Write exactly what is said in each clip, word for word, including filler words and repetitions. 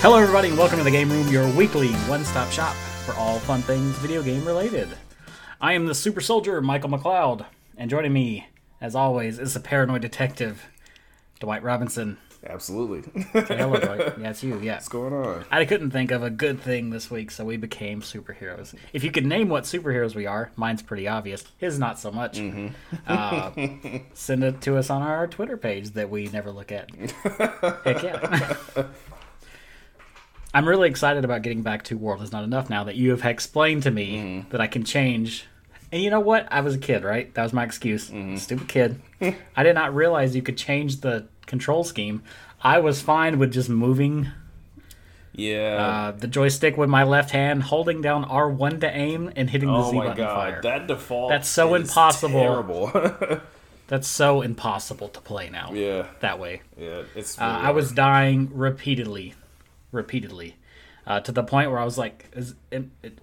Hello everybody and welcome to The Game Room, your weekly one-stop shop for all fun things video game related. I am the super soldier, Michael McLeod, and joining me, as always, is the paranoid detective, Dwight Robinson. Absolutely. Say hello, Dwight. Yeah, it's you, yeah. What's going on? I couldn't think of a good thing this week, so we became superheroes. If you could name what superheroes we are, mine's pretty obvious, his not so much. Mm-hmm. uh, send it to us on our Twitter page that we never look at. Heck yeah. I'm really excited about getting back to World Is Not Enough now that you have explained to me mm-hmm. that I can change. And you know what? I was a kid, right? That was my excuse. Mm-hmm. Stupid kid. I did not realize you could change the control scheme. I was fine with just moving yeah. uh, the joystick with my left hand, holding down R one to aim, and hitting oh the Z button. Oh my god, fire. That default That's so is impossible. Terrible. That's so impossible to play now. Yeah. That way. Yeah, it's. Uh, I was dying repeatedly. repeatedly uh, to the point where I was like, is it, it,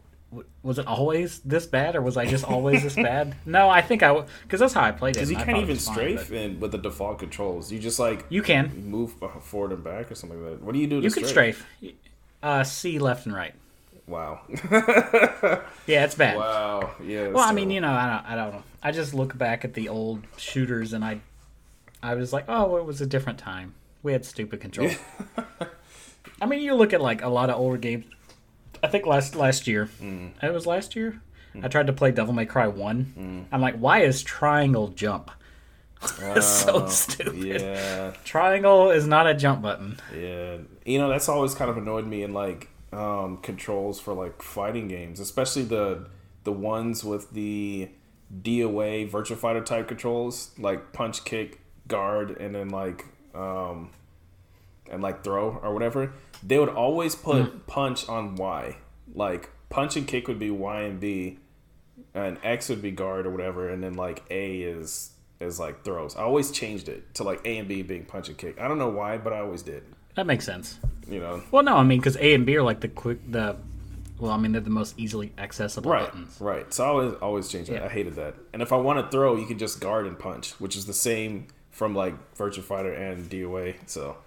was it always this bad or was I just always this bad? No, I think I, because that's how I played it. Because you can't even strafe fine, in, with the default controls. You just like you can move forward and back or something like that. What do you do to you strafe? You can strafe. Uh, C left and right. Wow. Yeah, it's bad. Wow. Yeah. Well, so... I mean, you know, I don't, I don't know. I just look back at the old shooters and I, I was like, oh, it was a different time. We had stupid control. I mean, you look at like a lot of older games. I think last last year, mm. it was last year, mm. I tried to play Devil May Cry one. Mm. I'm like, why is triangle jump? Uh, it's so stupid. Yeah. Triangle is not a jump button. Yeah. You know, that's always kind of annoyed me in like um, controls for like fighting games, especially the the ones with the D O A, Virtua Fighter type controls, like punch, kick, guard, and then like... Um, and like throw or whatever, they would always put mm. punch on Y. Like punch and kick would be Y and B, and X would be guard or whatever, and then like A is is like throws. I always changed it to like A and B being punch and kick. I don't know why, but I always did. That makes sense. You know. Well, no, I mean because A and B are like the quick the. Well, I mean they're the most easily accessible right, buttons. Right. So I always always changed it. Yeah. I hated that. And if I want to throw, you can just guard and punch, which is the same from like Virtua Fighter and D O A. So.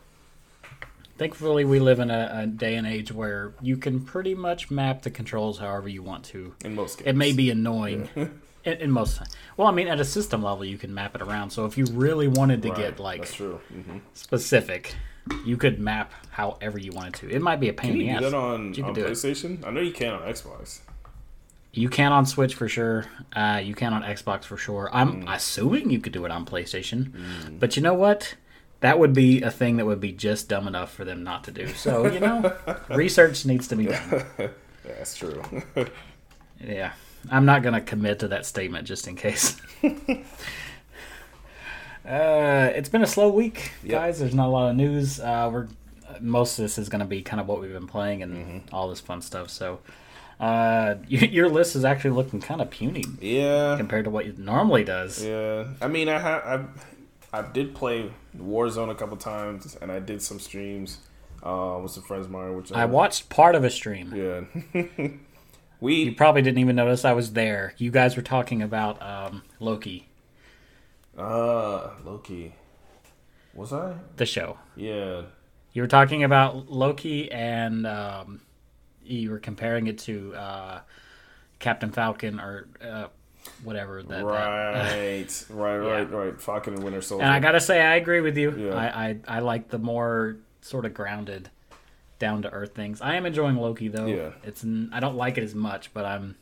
Thankfully, we live in a, a day and age where you can pretty much map the controls however you want to. In most games. It may be annoying. Yeah. in, in most times. Well, I mean, at a system level, you can map it around. So if you really wanted to right. get, like, that's true. Mm-hmm. specific, you could map however you wanted to. It might be a pain in the ass. Can you do that on, you on do PlayStation? It. I know you can on Xbox. You can on Switch for sure. Uh, you can on Xbox for sure. I'm mm. assuming you could do it on PlayStation. Mm. But you know what? That would be a thing that would be just dumb enough for them not to do. So, you know, research needs to be done. That's true. Yeah. I'm not going to commit to that statement just in case. uh, it's been a slow week, yep. guys. There's not a lot of news. Uh, we're most of this is going to be kind of what we've been playing and mm-hmm. all this fun stuff. So uh, your list is actually looking kind of puny. Yeah. Compared to what it normally does. Yeah. I mean, I have... I did play Warzone a couple times, and I did some streams uh, with some friends of mine. Which I, I watched part of a stream. Yeah, we you probably didn't even notice I was there. You guys were talking about um, Loki. Uh, Loki. Was I? The show. Yeah. You were talking about Loki, and um, you were comparing it to uh, Captain Falcon or... Uh, whatever that right that, uh, right right yeah. right Falcon and Winter Soldier, and I gotta say I agree with you. Yeah. I, I I like the more sort of grounded, down to earth things. I am enjoying Loki though. Yeah. It's I don't like it as much, but I'm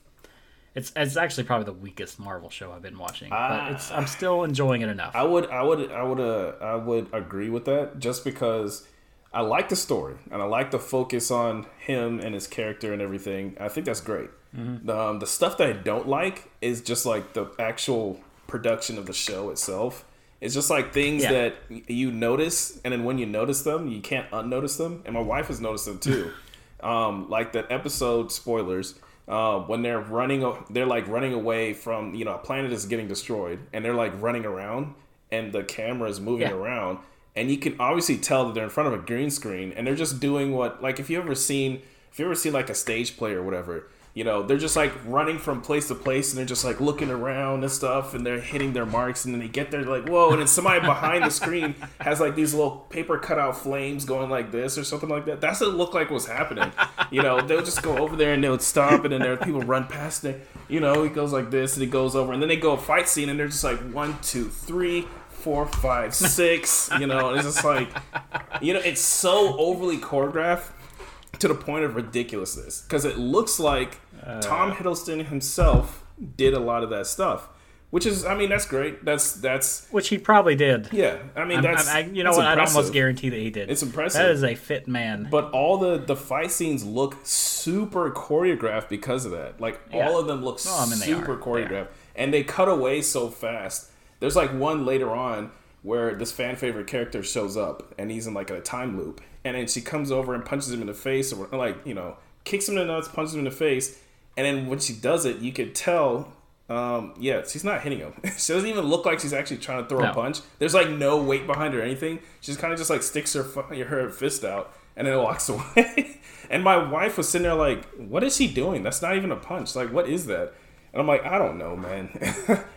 it's it's actually probably the weakest Marvel show I've been watching. Ah. But it's I'm still enjoying it enough. I would I would I would uh, I would agree with that just because I like the story and I like the focus on him and his character and everything. I think that's great. Mm-hmm. Um, the stuff that I don't like is just like the actual production of the show itself. It's just like things yeah. that you notice, and then when you notice them, you can't unnotice them. And my wife has noticed them too. um, like that episode spoilers uh, when they're running, they're like running away from you know a planet is getting destroyed, and they're like running around, and the camera is moving yeah. around, and you can obviously tell that they're in front of a green screen, and they're just doing what like if you ever seen if you ever seen like a stage play or whatever. you know, they're just like running from place to place and they're just like looking around and stuff and they're hitting their marks and then they get there like, whoa, and then somebody behind the screen has like these little paper cutout flames going like this or something like that. That's what it looked like was happening. You know, they would just go over there and they would stop and then there people run past it. You know, it goes like this and it goes over and then they go fight scene and they're just like one, two, three, four, five, six, you know, and it's just like, you know, it's so overly choreographed to the point of ridiculousness because it looks like uh, Tom Hiddleston himself did a lot of that stuff, which is, I mean, that's great. That's that's which he probably did. Yeah, I mean, I'm, that's I'm, I, you know what? I'd almost guarantee that he did. It's impressive. That is a fit man. But all the the fight scenes look super choreographed because of that. Like yeah. all of them look well, I mean, super choreographed, yeah. and they cut away so fast. There's like one later on where this fan favorite character shows up and he's in like a time loop. And then she comes over and punches him in the face, or like, you know, kicks him in the nuts, punches him in the face. And then when she does it, you could tell, um, yeah, she's not hitting him. She doesn't even look like she's actually trying to throw no. a punch. There's like no weight behind her or anything. She's kind of just like sticks her her fist out and then walks away. And my wife was sitting there like, what is she doing? That's not even a punch. Like, what is that? And I'm like, I don't know, man.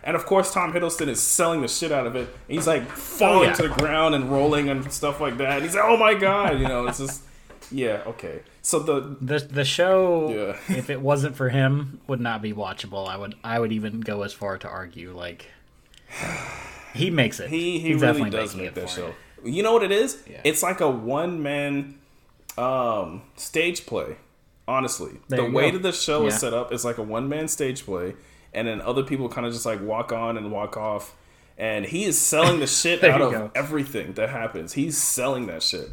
And of course, Tom Hiddleston is selling the shit out of it. He's like falling oh, yeah. to the ground and rolling and stuff like that. And he's like, oh my God, you know, it's just, yeah, okay. So the the, the show, yeah. if it wasn't for him, would not be watchable. I would I would even go as far to argue, like, he makes it. He he He's really does make that show. It. You know what it is? Yeah. It's like a one man um, stage play. Honestly, there the way go. that the show yeah. is set up is like a one-man stage play, and then other people kind of just like walk on and walk off, and he is selling the shit out of go. everything that happens. He's selling that shit.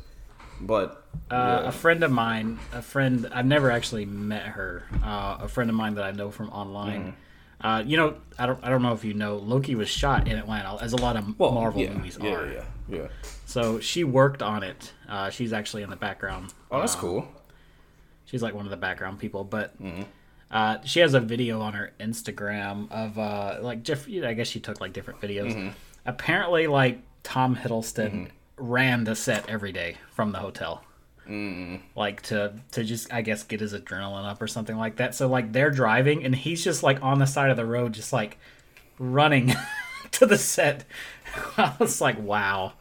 But uh, yeah. a friend of mine, a friend, I've never actually met her, uh, a friend of mine that I know from online, mm. uh, you know, I don't I don't know if you know, Loki was shot in Atlanta, as a lot of well, Marvel yeah, movies yeah, are. Yeah, yeah, yeah. So she worked on it. Uh, she's actually in the background. Oh, that's um, cool. She's like one of the background people, but mm-hmm. uh, she has a video on her Instagram of uh, like Jeff. You know, I guess she took like different videos. Mm-hmm. Apparently, like Tom Hiddleston mm-hmm. ran the set every day from the hotel, mm-hmm. like to to just I guess get his adrenaline up or something like that. So like they're driving and he's just like on the side of the road, just like running to the set. I was like, wow.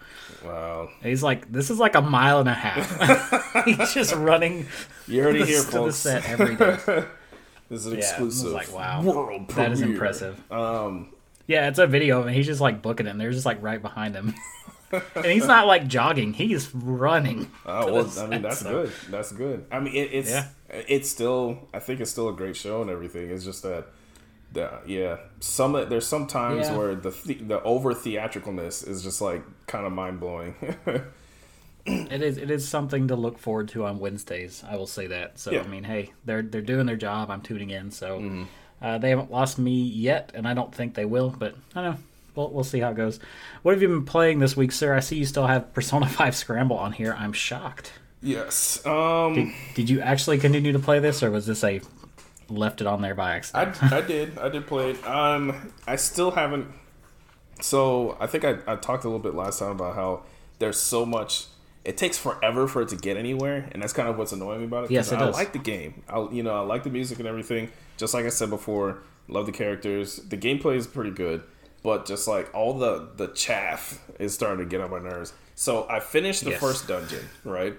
Wow. He's like, this is like a mile and a half. He's just running you already to, the, here, to folks. the set every day. This is an yeah, exclusive. Like, wow. World premiere. That is impressive. Um, yeah, it's a video, and he's just like booking it, and they're just like right behind him. And he's not like jogging, he's running. Oh, well, I mean, that's so. good. That's good. I mean, it, it's yeah. it's still, I think it's still a great show and everything. It's just that. Yeah, yeah. Some there's some times yeah. where the the over theatricalness is just like kind of mind blowing. It is it is something to look forward to on Wednesdays. I will say that. So yeah. I mean, hey, they're they're doing their job. I'm tuning in. So mm-hmm. uh, they haven't lost me yet, and I don't think they will. But I don't know. We'll we'll see how it goes. What have you been playing this week, sir? I see you still have Persona five Scramble on here. I'm shocked. Yes. Um. Did, did you actually continue to play this, or was this a left it on there by accident? I, I did. I did play it. Um, I still haven't. So I think I, I talked a little bit last time about how there's so much. It takes forever for it to get anywhere, and that's kind of what's annoying me about it. Yes, it I does. like the game. I you know I like the music and everything. Just like I said before, love the characters. The gameplay is pretty good, but just like all the the chaff is starting to get on my nerves. So I finished the yes. first dungeon, right,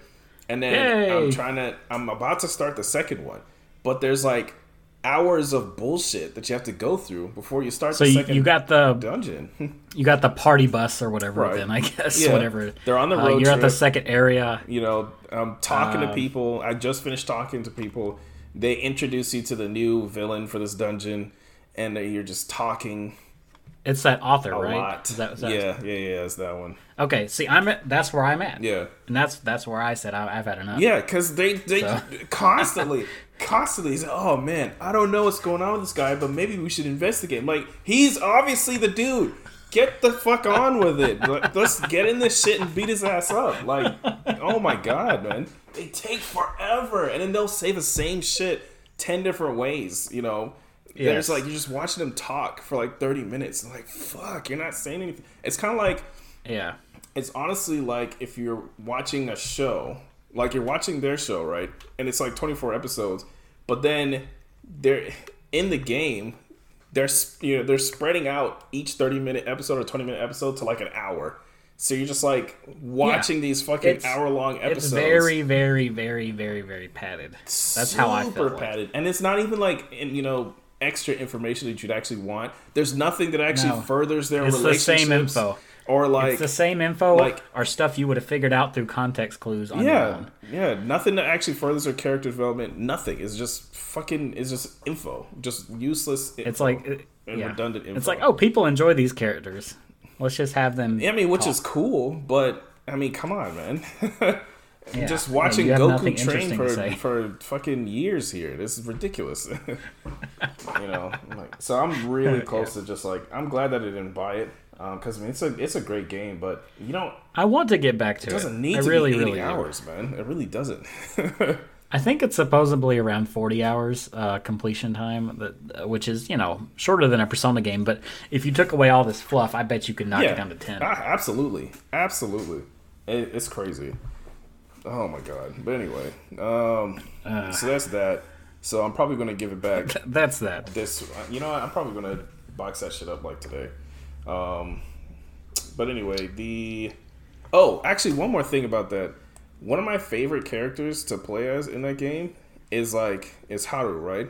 and then Yay. I'm trying to. I'm about to start the second one. But there's like hours of bullshit that you have to go through before you start so the second you got the, dungeon. You got the party bus or whatever, right. then, I guess. Yeah. Whatever. They're on the road. Uh, you're trip. at the second area. You know, I'm talking uh, to people. I just finished talking to people. They introduce you to the new villain for this dungeon, and you're just talking. It's that author, a right? Lot. Is that, is that yeah, yeah, yeah. It's that one. Okay, see, I'm at, that's where I'm at. Yeah, and that's that's where I said I, I've had enough. Yeah, because they they so. constantly, constantly. Say, oh man, I don't know what's going on with this guy, but maybe we should investigate. I'm like, he's obviously the dude. Get the fuck on with it. Let's get in this shit and beat his ass up. Like, oh my God, man, they take forever, and then they'll say the same shit ten different ways. You know. Yes. There's like you're just watching them talk for like thirty minutes and like fuck, you're not saying anything. It's kind of like yeah, it's honestly like if you're watching a show, like you're watching their show, right? And it's like twenty-four episodes, but then they're in the game. They're you know they're spreading out each thirty minute episode or twenty minute episode to like an hour. So you're just like watching yeah, these fucking hour long episodes. It's very, very, very, very, very padded. That's Super how I feel. Super padded, like. And it's not even like you know extra information that you'd actually want. There's nothing that actually no. furthers their it's relationships. It's the same info. Or like it's the same info like, or stuff you would have figured out through context clues on yeah, your own. Yeah, nothing that actually furthers their character development. Nothing. It's just fucking it's just info. Just useless info. It's like it, and yeah. redundant info. It's like, oh, people enjoy these characters. Let's just have them Yeah, I mean, which talk. Is cool, but I mean, come on, man. Yeah. Just watching yeah, Goku train for, for fucking years here. This is ridiculous. You know, like, so I'm really close yeah. to just like I'm glad that I didn't buy it. Because um, I mean, it's a it's a great game, but you don't. I want to get back to it. It doesn't need I to really, be eighty really hours, do. Man. It really doesn't. I think it's supposedly around forty hours uh, completion time, that, which is you know shorter than a Persona game. But if you took away all this fluff, I bet you could knock yeah, it down to ten. I, absolutely, absolutely, it, it's crazy. Oh my god! But anyway, um, uh, so that's that. So I'm probably going to give it back. Th- that's that. This, you know, what? I'm probably going to box that shit up like today. Um, but anyway, the oh, actually, one more thing about that. One of my favorite characters to play as in that game is like is Haru, right?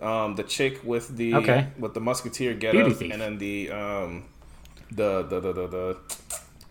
Um, the chick with the okay. with the musketeer getup, and then the um, the, the the the the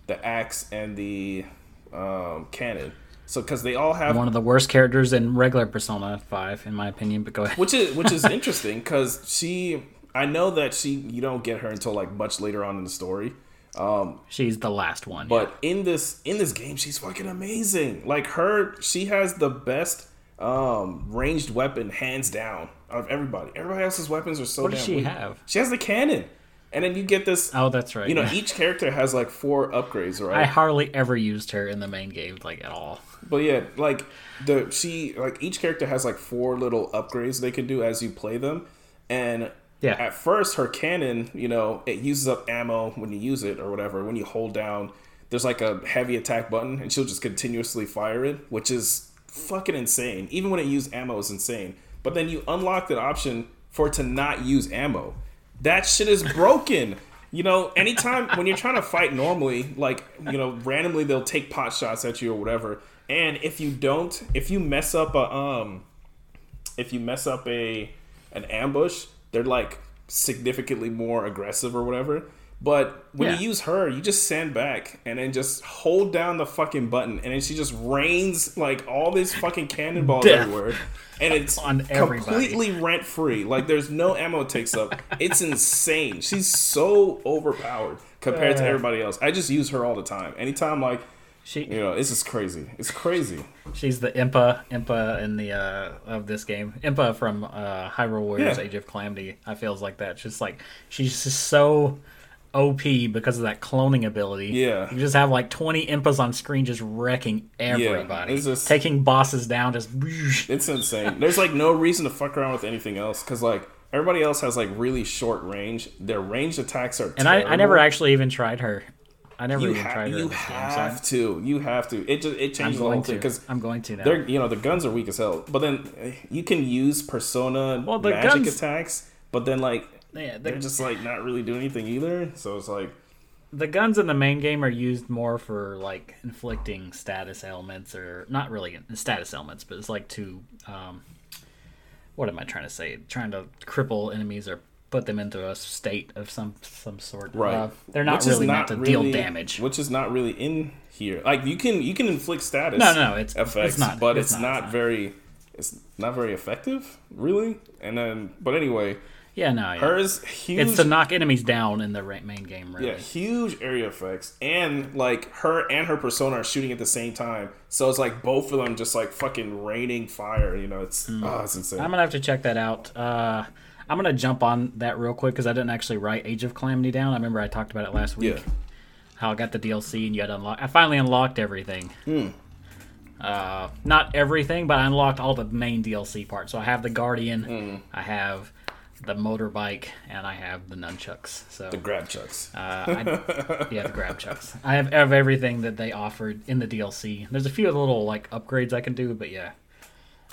the axe and the um cannon. So because they all have one of the worst characters in regular Persona five, in my opinion. But go ahead, which is which is interesting because she. I know that she you don't get her until like much later on in the story. Um, she's the last one. But yeah. in this in this game, she's fucking amazing. Like her, she has the best um, ranged weapon hands down out of everybody. Everybody else's weapons are so. What damn does she weak. Have? She has the cannon, and then you get this. Oh, that's right. You know, yeah. each character has like four upgrades, right? I hardly ever used her in the main game, like at all. But yeah, like the she like each character has like four little upgrades they can do as you play them, and. Yeah. At first, her cannon, you know, it uses up ammo when you use it or whatever. When you hold down, there's like a heavy attack button, and she'll just continuously fire it, which is fucking insane. Even when it used ammo, it's insane. But then you unlock the option for it to not use ammo. That shit is broken. You know, anytime when you're trying to fight normally, like, you know, randomly they'll take pot shots at you or whatever. And if you don't, if you mess up a, um, if you mess up a, an ambush. They're like significantly more aggressive or whatever. But when yeah. you use her, you just stand back and then just hold down the fucking button. And then she just rains like all these fucking cannonballs Death. everywhere. And it's on completely rent free. Like there's no ammo takes up. It's insane. She's so overpowered compared uh, to everybody else. I just use her all the time. Anytime like, she, you know, this is crazy. It's crazy. She's the Impa, Impa in the uh, of this game. Impa from uh, Hyrule Warriors: yeah. Age of Calamity. I feels like that. Just like she's just so O P because of that cloning ability. Yeah, you just have like twenty Impas on screen, just wrecking everybody, yeah, just, taking bosses down. Just it's insane. There's like no reason to fuck around with anything else because like. Everybody else has like really short range. Their ranged attacks are. And I, I never actually even tried her. I never you even ha- tried her. You have game, to. You have to. It just it changes the whole thing because I'm going to now. They're you know the guns are weak as hell. But then you can use Persona well, magic guns, attacks. But then like yeah, they're, they're just like not really doing anything either. So it's like the guns in the main game are used more for like inflicting status ailments or not really status ailments, but it's like to um, what am I trying to say? Trying to cripple enemies or. Put them into a state of some some sort. Right, uh, they're not which really not meant to really, deal damage, which is not really in here. Like you can you can inflict status. No, no, it's effects, it's not, but it's, it's not, not very not. It's not very effective, really. And then, but anyway, yeah, no, yeah. hers huge. It's to knock enemies down in the main game, really. Yeah, huge area effects, and like her and her persona are shooting at the same time, so it's like both of them just like fucking raining fire. You know, it's mm. oh, it's insane. I'm gonna have to check that out. Uh, I'm going to jump on that real quick because I didn't actually write Age of Calamity down. I remember I talked about it last week. Yeah. How I got the D L C and you had to unlock... I finally unlocked everything. Mm. Uh, not everything, but I unlocked all the main D L C parts. So I have the Guardian, mm. I have the motorbike, and I have the nunchucks. So the grab chucks. Uh, I, yeah, the grab chucks. I have, I have everything that they offered in the D L C. There's a few little like upgrades I can do, but yeah.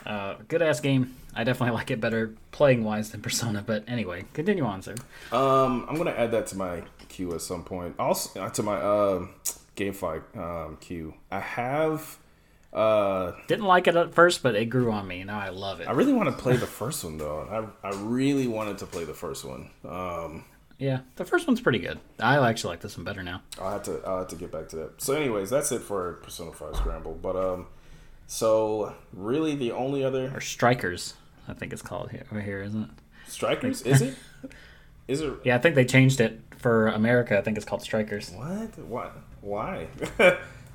Uh, good ass game. I definitely like it better playing wise than Persona, but anyway, continue on, sir. Um, I'm gonna add that to my queue at some point. Also, to my uh, GameFi um, queue. I have uh, didn't like it at first, but it grew on me. Now I love it. I really want to play the first one though. I I really wanted to play the first one. Um, yeah, the first one's pretty good. I actually like this one better now. I'll have to I'll have to get back to that. So, anyways, that's it for Persona five Scramble, but um. So, really, the only other... Or Strikers, I think it's called here, over here, isn't it? Strikers? Is it? Is it? Yeah, I think they changed it for America. I think it's called Strikers. What? What? Why?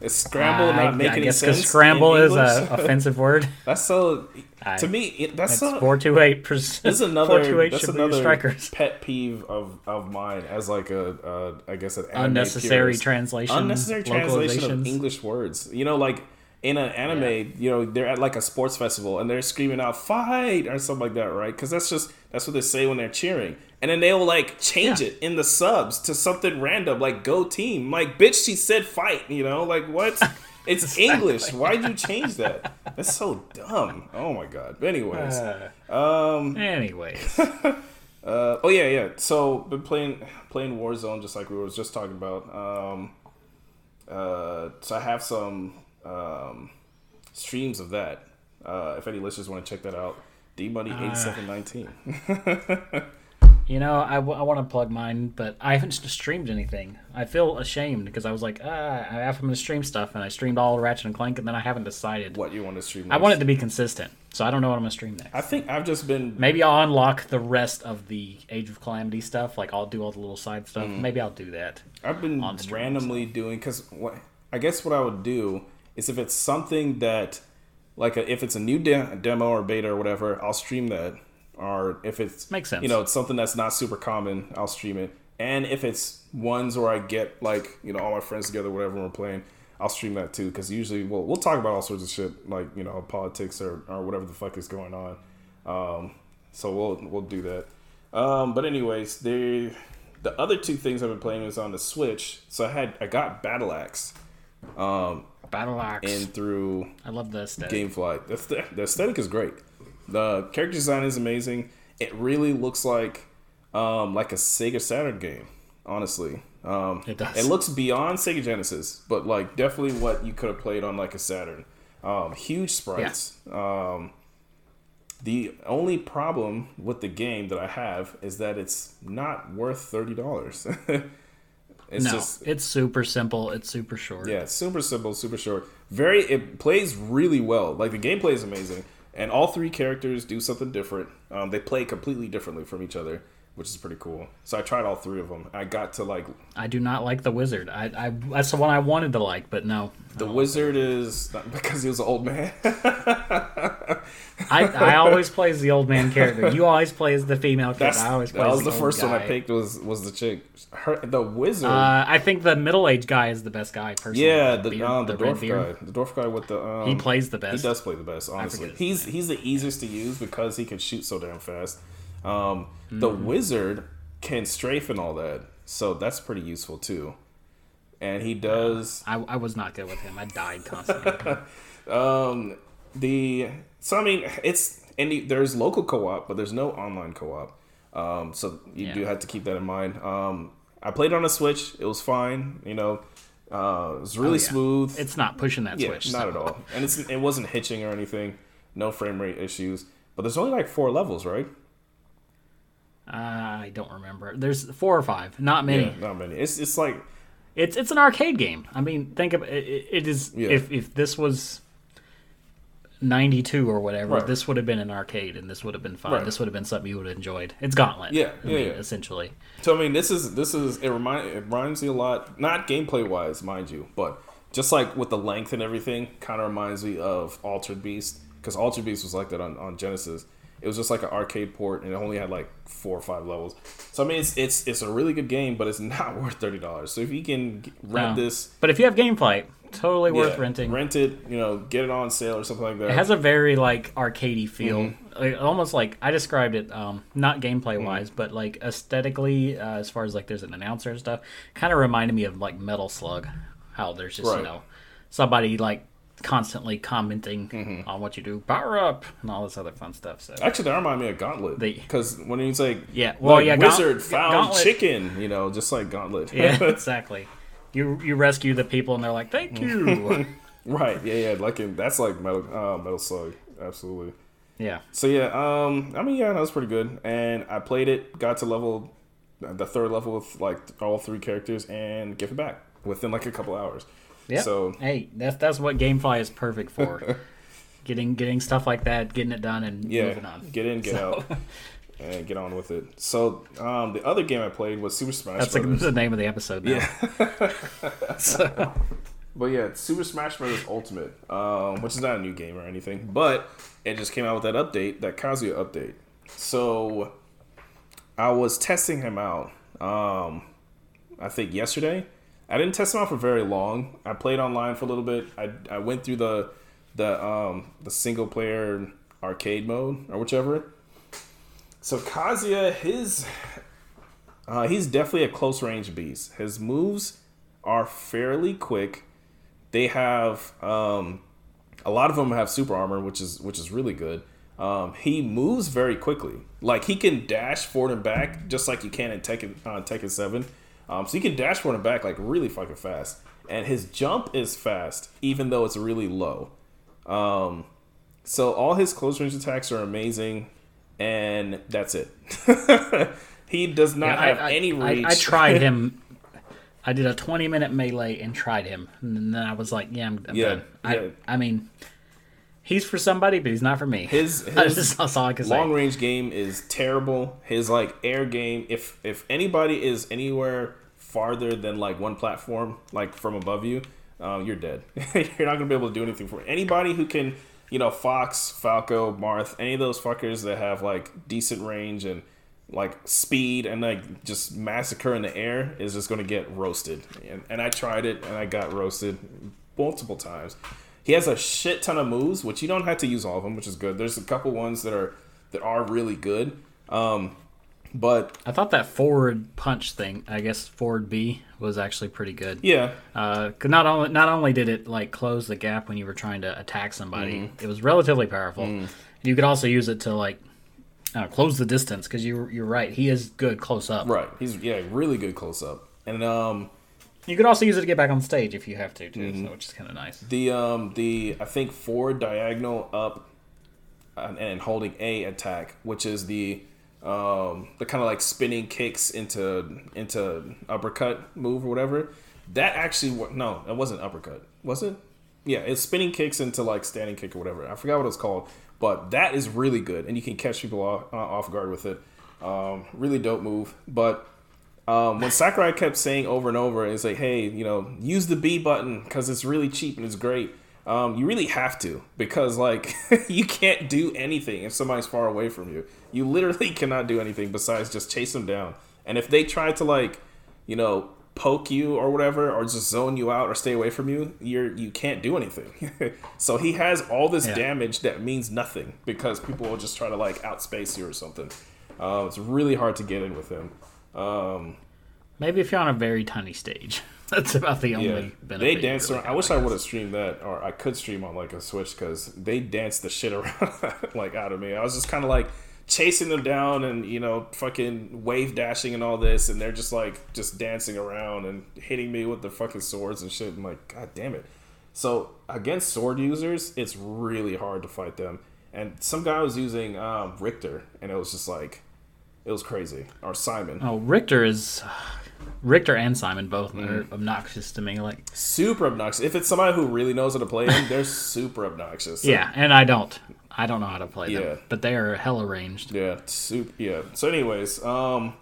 Is Scramble uh, not making sense? I guess because Scramble is an offensive word. That's so... To I, me, it, that's so... four two eight That's another, that's another pet peeve of, of mine as like a, a, I guess, an anime Unnecessary translation. Unnecessary translation of English words. You know, like... In an anime, yeah. you know, they're at like a sports festival and they're screaming out "fight" or something like that, right? Because that's just that's what they say when they're cheering, and then they'll like change yeah. it in the subs to something random, like "go team." Like, bitch, she said "fight." You know, like what? It's exactly. English. Why'd you change that? That's so dumb. Oh my god. But anyways, uh, um, anyways. uh, oh yeah, yeah. So been playing playing Warzone just like we were just talking about. Um, uh, so I have some. Um, streams of that. Uh, if any listeners want to check that out, D Money eighty-seven nineteen You know, I, w- I want to plug mine, but I haven't streamed anything. I feel ashamed because I was like, ah, I have to stream stuff, and I streamed all Ratchet and Clank, and then I haven't decided what you want to stream next. I want it to be consistent, so I don't know what I'm going to stream next. I think I've just been... Maybe I'll unlock the rest of the Age of Calamity stuff. Like, I'll do all the little side stuff. Mm. Maybe I'll do that. I've been randomly doing... Because I guess what I would do... is if it's something that, like, a, if it's a new de- demo or beta or whatever, I'll stream that. Or if it's, Makes sense. you know, it's something that's not super common, I'll stream it. And if it's ones where I get, like, you know, all my friends together, whatever we're playing, I'll stream that too. Because usually we'll, we'll talk about all sorts of shit, like, you know, politics or, or whatever the fuck is going on. Um, so we'll we'll do that. Um, but anyways, the the other two things I've been playing is on the Switch. So I had I got Battle Axe. Um, Battle Axe and through I love the aesthetic. Gamefly. The, the aesthetic is great. The character design is amazing. It really looks like um, like a Sega Saturn game, honestly. Um, it does. It looks beyond Sega Genesis, but like definitely what you could have played on like a Saturn. Um, huge sprites. Yeah. Um, the only problem with the game that I have is that it's not worth thirty dollars It's no, just, it's super simple. It's super short. Yeah, super simple, super short. Very, it plays really well. Like, the gameplay is amazing. And all three characters do something different. Um, they play completely differently from each other, which is pretty cool. So I tried all three of them. I got to, like... I do not like the wizard. I, I That's the one I wanted to like, but no. The wizard like is... Not because he was an old man. I, I always play as the old man character. You always play as the female character. That's, I always play that was as the, the first guy. one I picked was, was the chick. Her, the wizard... Uh, I think the middle-aged guy is the best guy, personally. Yeah, the, the, beard, um, the, the dwarf guy. The dwarf guy with the... Um, he plays the best. He does play the best, honestly. He's, he's the easiest to use because he can shoot so damn fast. Um, the mm. wizard can strafe and all that, so that's pretty useful too. And he does. I, I was not good with him. I died constantly. um, the so I mean it's and the, there's local co-op, but there's no online co-op. Um, so you yeah. do have to keep that in mind. Um, I played on a Switch. It was fine. You know, uh, it was really oh, yeah. smooth. It's not pushing that yeah, Switch. Not so. at all. And it's it wasn't hitching or anything. No frame rate issues. But there's only like four levels, right? Uh, I don't remember. There's four or five. Not many. Yeah, not many. It's it's like it's it's an arcade game. I mean, think of it. It is yeah. if if this was ninety-two or whatever, right. this would have been an arcade, and this would have been fun. Right. This would have been something you would have enjoyed. It's Gauntlet. Yeah, I yeah, mean, yeah. Essentially. So I mean, this is this is it. Remind it reminds me a lot, not gameplay wise, mind you, but just like with the length and everything, kind of reminds me of Altered Beast because Altered Beast was like that on, on Genesis. It was just like an arcade port, and it only had like four or five levels. So I mean, it's it's it's a really good game, but it's not worth thirty dollars. So if you can rent no. this, but if you have Gamefly, totally yeah, worth renting. Rent it, you know, get it on sale or something like that. It has a very like arcadey feel, mm-hmm. like, almost like I described it, um, not gameplay wise, mm-hmm. but like aesthetically, uh, as far as like there's an announcer and stuff. Kind of reminded me of like Metal Slug, how there's just right. you know somebody like constantly commenting mm-hmm. on what you do, power up, and all this other fun stuff. So actually, that reminded me of Gauntlet, because when he's like, yeah, well, like, yeah, wizard Gaunt- found Gauntlet. Chicken, you know, just like Gauntlet. Yeah, exactly. You you rescue the people, and they're like, thank you. Right? Yeah, yeah. Like in, that's like Metal uh, Metal Slug, absolutely. Yeah. So yeah, um, I mean, yeah, that was pretty good, and I played it, got to level the third level with like all three characters, and give it back within like a couple hours. Yeah. So hey, that's that's what GameFly is perfect for. getting getting stuff like that, getting it done, and yeah, moving on. Get in, get so. out, and get on with it. So um, the other game I played was Super Smash. That's Brothers. Like the name of the episode now. Yeah. so. But yeah, Super Smash Bros. Ultimate, um, which is not a new game or anything, but it just came out with that update, that Kazuya update. So I was testing him out, um, I think yesterday. I didn't test him out for very long. I played online for a little bit. I, I went through the the um, the single player arcade mode or whichever. So Kazuya, his uh, he's definitely a close range beast. His moves are fairly quick. They have um, a lot of them have super armor, which is which is really good. Um, he moves very quickly. Like he can dash forward and back just like you can in Tekken uh, Tekken seven. Um, so you can dash forward and back like really fucking fast, and his jump is fast even though it's really low. Um, so all his close range attacks are amazing, and that's it. He does not yeah, have I, any reach. I, I tried him. I did a twenty minute melee and tried him. And then I was like, yeah, I'm, I'm yeah, done. I, yeah. I mean, he's for somebody, but he's not for me. His, his long range game is terrible. His like air game, if if anybody is anywhere farther than like one platform, like from above you, uh, you're dead. You're not going to be able to do anything for it. Anybody who can, you know, Fox, Falco, Marth, any of those fuckers that have like decent range and like speed and like just massacre in the air is just going to get roasted, and, and I tried it and I got roasted multiple times. He has a shit ton of moves, which you don't have to use all of them, which is good. There's a couple ones that are that are really good, um but I thought that forward punch thing, I guess forward B, was actually pretty good. Yeah, uh cause not only not only did it like close the gap when you were trying to attack somebody, mm. it was relatively powerful. Mm. You could also use it to like Uh, close the distance, because you, you're right. He is good close up. Right. He's, yeah, really good close up. And um, you could also use it to get back on stage if you have to, too, mm-hmm. so, which is kind of nice. The, um, the I think, forward, diagonal, up, and, and holding A attack, which is the um, the kind of like spinning kicks into into uppercut move or whatever. That actually, no, it wasn't uppercut. Was it? Yeah, it's spinning kicks into like standing kick or whatever. I forgot what it was called. But that is really good, and you can catch people off, uh, off guard with it. Um, really dope move. But um, when Sakurai kept saying over and over, it's like, hey, you know, use the B button because it's really cheap and it's great. Um, you really have to, because like you can't do anything if somebody's far away from you. You literally cannot do anything besides just chase them down. And if they try to like, you know, poke you or whatever, or just zone you out or stay away from you, you're you can't do anything. So he has all this yeah. damage that means nothing because people will just try to like outspace you or something. Uh, it's really hard to get in with him. Um, Maybe if you're on a very tiny stage, that's about the only yeah, benefit. They dance really around. Have, I wish I, I would have streamed that, or I could stream on like a Switch, because they danced the shit around like out of me. I was just kind of like chasing them down and, you know, fucking wave dashing and all this, and they're just like just dancing around and hitting me with the fucking swords and shit. I'm like, god damn it. So against sword users, it's really hard to fight them. And some guy was using um, Richter, and it was just like, it was crazy. Or Simon. Oh, Richter is Richter and Simon both mm-hmm. are obnoxious to me. Like super obnoxious. If it's somebody who really knows how to play them, they're super obnoxious. So. Yeah, and I don't. I don't know how to play them, yeah. but they are hella ranged. Yeah, super, yeah. So, anyways, um,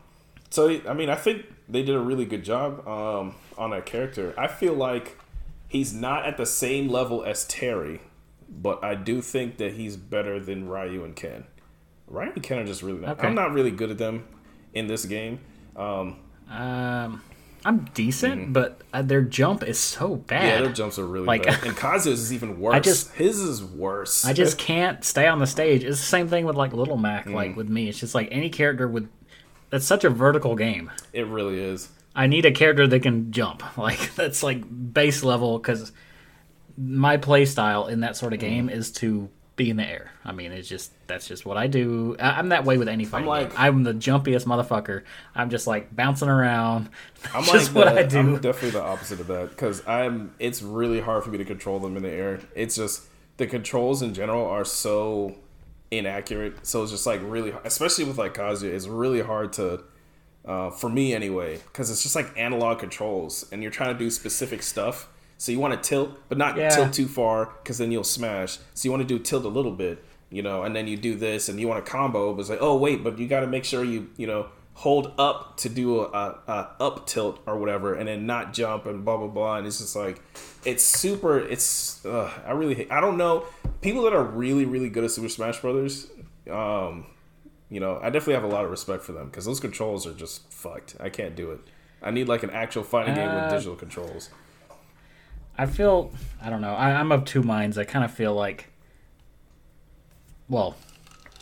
so I mean, I think they did a really good job um, on that character. I feel like he's not at the same level as Terry, but I do think that he's better than Ryu and Ken. Ryu and Ken are just really not. Okay. I'm not really good at them in this game. Um, um I'm decent, mm-hmm. but their jump is so bad. Yeah, their jumps are really like, bad. And Kazuya's is even worse. I just, His is worse. I just can't stay on the stage. It's the same thing with like Little Mac, mm-hmm. like with me. It's just like any character with... That's such a vertical game. It really is. I need a character that can jump. Like that's like base level, because my play style in that sort of game is to be in the air. I mean, it's just, that's just what I do. I, I'm that way with any fighting. I'm, like, I'm the jumpiest motherfucker. I'm just like bouncing around. That's I'm just like what the, I do. I'm definitely the opposite of that because I'm. It's really hard for me to control them in the air. It's just the controls in general are so inaccurate. So it's just like really, especially with like Kazuya, it's really hard to. Uh, for me anyway, because it's just like analog controls, and you're trying to do specific stuff. So you want to tilt, but not yeah. tilt too far, because then you'll smash. So you want to do tilt a little bit, you know, and then you do this, and you want to combo, but it's like, oh wait, but you got to make sure you, you know, hold up to do a, a, a up tilt or whatever, and then not jump and blah blah blah. And it's just like, it's super. It's uh, I really hate, I don't know, people that are really really good at Super Smash Brothers. Um, You know, I definitely have a lot of respect for them because those controls are just fucked. I can't do it. I need like an actual fighting uh, game with digital controls. I feel, I don't know, I, I'm of two minds. I kind of feel like, well,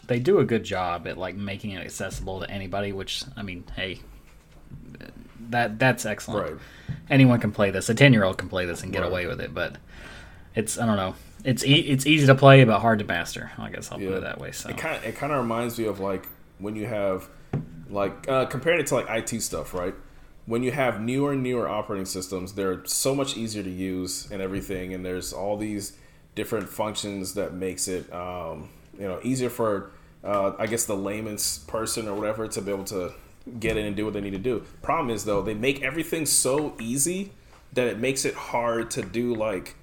they do a good job at like making it accessible to anybody, which, I mean, hey, that that's excellent. Right. Anyone can play this. A ten-year-old can play this and get right. away with it, but it's, I don't know. It's e- it's easy to play, but hard to master. I guess I'll yeah. put it that way. So it kind of, it kind of reminds me of like when you have like uh, comparing it to like I T stuff, right? When you have newer and newer operating systems, they're so much easier to use and everything, and there's all these different functions that makes it um, you know easier for uh, I guess the layman's person or whatever to be able to get in and do what they need to do. Problem is though, they make everything so easy that it makes it hard to do like.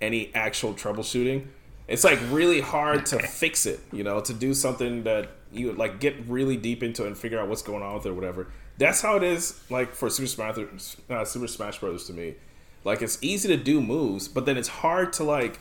Any actual troubleshooting. It's like really hard to fix it, you know, to do something that you like get really deep into and figure out what's going on with it or whatever. That's how it is like for Super Smash, uh, Super Smash Bros. To me. Like it's easy to do moves, but then it's hard to like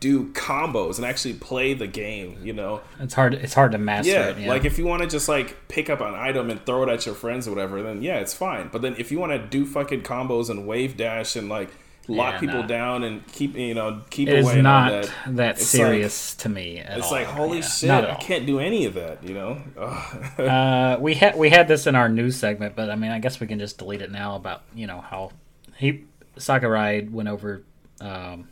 do combos and actually play the game, you know. It's hard it's hard to master yeah, it. Yeah. Like if you want to just like pick up an item and throw it at your friends or whatever, then yeah, it's fine. But then if you want to do fucking combos and wave dash and like lock yeah, people nah. down and keep you know keep it away. It's not that, that serious like, to me. At it's all. Like holy yeah, shit, I can't do any of that. You know. uh, we had we had this in our news segment, but I mean, I guess we can just delete it now. About you know how he Sakurai went over um,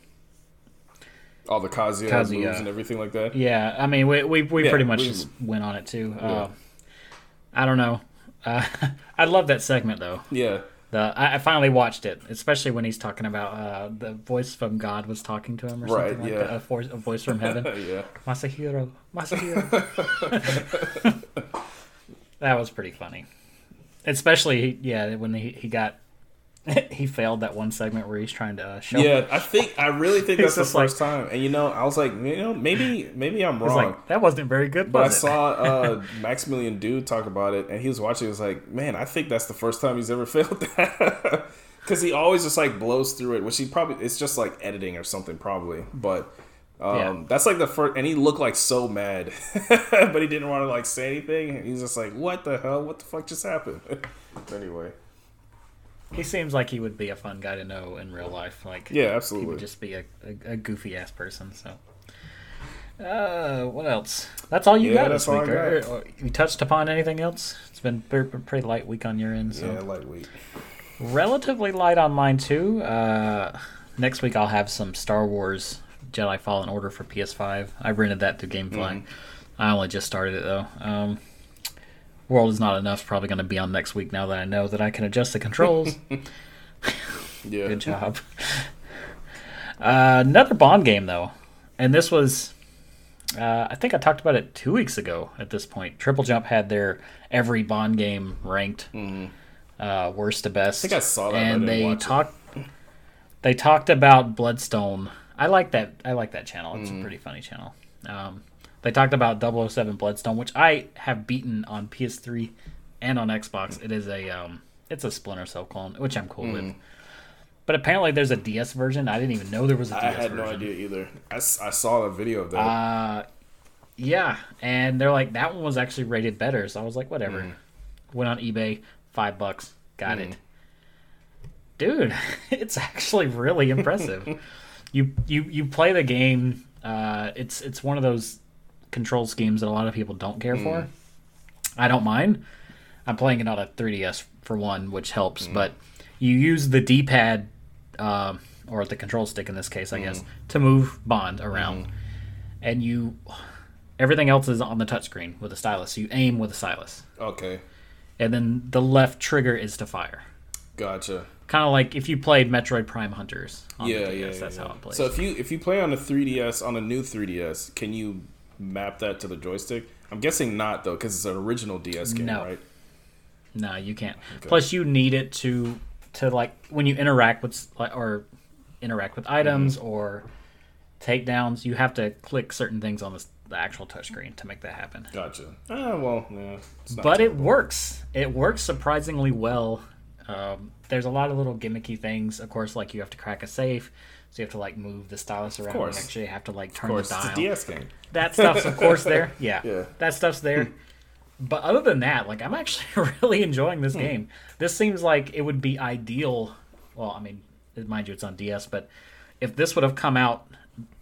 all the Kazuya, Kazuya moves and everything like that. Yeah, I mean, we we, we yeah, pretty much we, just went on it too. Yeah. Uh, I don't know. Uh, I love that segment though. Yeah. The, I finally watched it, especially when he's talking about uh, the voice from God was talking to him or right, something yeah. like that. A, force, a voice from heaven. yeah. Masahiro. Masahiro. That was pretty funny. Especially, yeah, when he, he got... he failed that one segment where he's trying to uh, show Yeah, him. I think I really think that's the first like, time. And, you know, I was like, you know, maybe maybe I'm wrong. Like, that wasn't very good, But was I it? saw uh, Maximilian Dew talk about it, and he was watching. He was like, man, I think that's the first time he's ever failed that. Because he always just, like, blows through it, which he probably... It's just, like, editing or something, probably. But um, yeah. that's, like, the first... And he looked, like, so mad. But he didn't want to, like, say anything. He's just like, what the hell? What the fuck just happened? Anyway... He seems like he would be a fun guy to know in real life. Like, yeah, absolutely. He would just be a, a, a goofy ass person. So, uh, what else? That's all you yeah, got this week. Or, or, you touched upon anything else? It's been pretty, pretty light week on your end. So. Yeah, light week. Relatively light on mine too. Uh, next week I'll have some Star Wars Jedi Fallen Order for P S five. I rented that through GameFly. Mm. I only just started it though. Um, World Is Not Enough is probably going to be on next week now that I know that I can adjust the controls. yeah. Good job. Uh, another Bond game, though. And this was, uh, I think I talked about it two weeks ago at this point. Triple Jump had their every Bond game ranked mm-hmm. uh, worst to best. I think I saw that. And they talked They talked about Bloodstone. I like that I like that channel. It's mm-hmm. a pretty funny channel. Um They talked about double oh seven Bloodstone, which I have beaten on P S three and on Xbox. It is a um, it's a Splinter Cell clone, which I'm cool mm. with. But apparently there's a D S version. I didn't even know there was a D S version. I had version. no idea either. I, I saw a video of that. Uh, yeah, and they're like, that one was actually rated better. So I was like, whatever. Mm. Went on eBay, five bucks, got mm. it. Dude, it's actually really impressive. you, you, you play the game. Uh, it's it's one of those... control schemes that a lot of people don't care mm. for. I don't mind. I'm playing it on a three D S for one, which helps, mm. but you use the D-pad uh, or the control stick in this case, I mm. guess, to move Bond around. Mm. And you, everything else is on the touchscreen with a stylus. So you aim with a stylus. Okay. And then the left trigger is to fire. Gotcha. Kind of like if you played Metroid Prime Hunters on yeah, the D S, yeah, yeah, that's yeah. how it plays. So if you if you play on a three D S, on a new three D S, can you map that to the joystick? I'm guessing not, though, because it's an original D S game, no. right? No, you can't. Okay. Plus, you need it to, to like, when you interact with, or interact with items mm-hmm. or takedowns, you have to click certain things on the, the actual touchscreen to make that happen. Gotcha. Ah, well, yeah. But it works. It works surprisingly well. Um, there's a lot of little gimmicky things, of course, like you have to crack a safe, so you have to like move the stylus around. You actually have to like turn of course, the dial. It's a D S game. That stuff's of course there. Yeah, yeah. That stuff's there. But other than that, like I'm actually really enjoying this hmm. game. This seems like it would be ideal. Well, I mean, mind you, it's on D S, but if this would have come out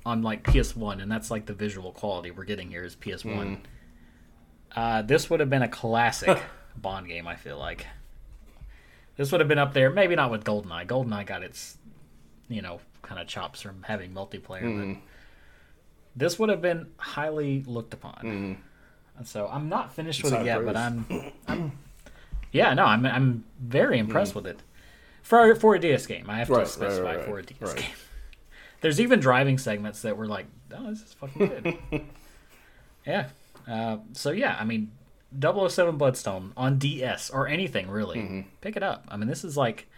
on like P S one, and that's like the visual quality we're getting here is P S one, mm. uh, this would have been a classic Bond game. I feel like. This would have been up there, maybe not with GoldenEye. GoldenEye got its, you know, kind of chops from having multiplayer. Mm. But this would have been highly looked upon. Mm. And so I'm not finished it's with it yet, praise. But I'm, I'm, yeah, no, I'm I'm very impressed mm. with it. For for a D S game, I have right, to specify right, right, for a D S right. game. There's even driving segments that were like, oh, this is fucking good. yeah. Uh, so yeah, I mean. double oh seven Bloodstone on D S or anything really. Mm-hmm. Pick it up. I mean, this is like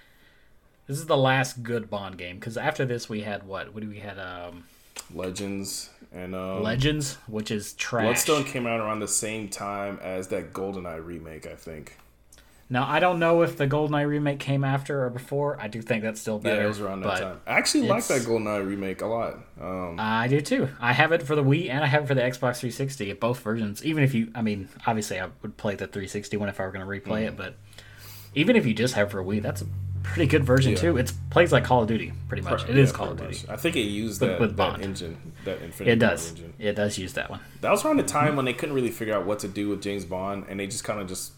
this is the last good Bond game because after this we had what? What do we had? Um, Legends and um, Legends, which is trash. Bloodstone came out around the same time as that GoldenEye remake, I think. Now I don't know if the GoldenEye remake came after or before. I do think that's still better. Yeah, it was around that time. I actually like that GoldenEye remake a lot. Um, I do too. I have it for the Wii and I have it for the Xbox three sixty, both versions. Even if you, I mean, obviously I would play the three sixty one if I were going to replay mm-hmm. it, but even if you just have it for a Wii, that's a pretty good version yeah. too. It plays like Call of Duty, pretty much. Pro- it yeah, is Call of Duty. Much. I think it used that, with, with that engine, that Infinity It does. Engine. It does use that one. That was around the time when they couldn't really figure out what to do with James Bond, and they just kind of just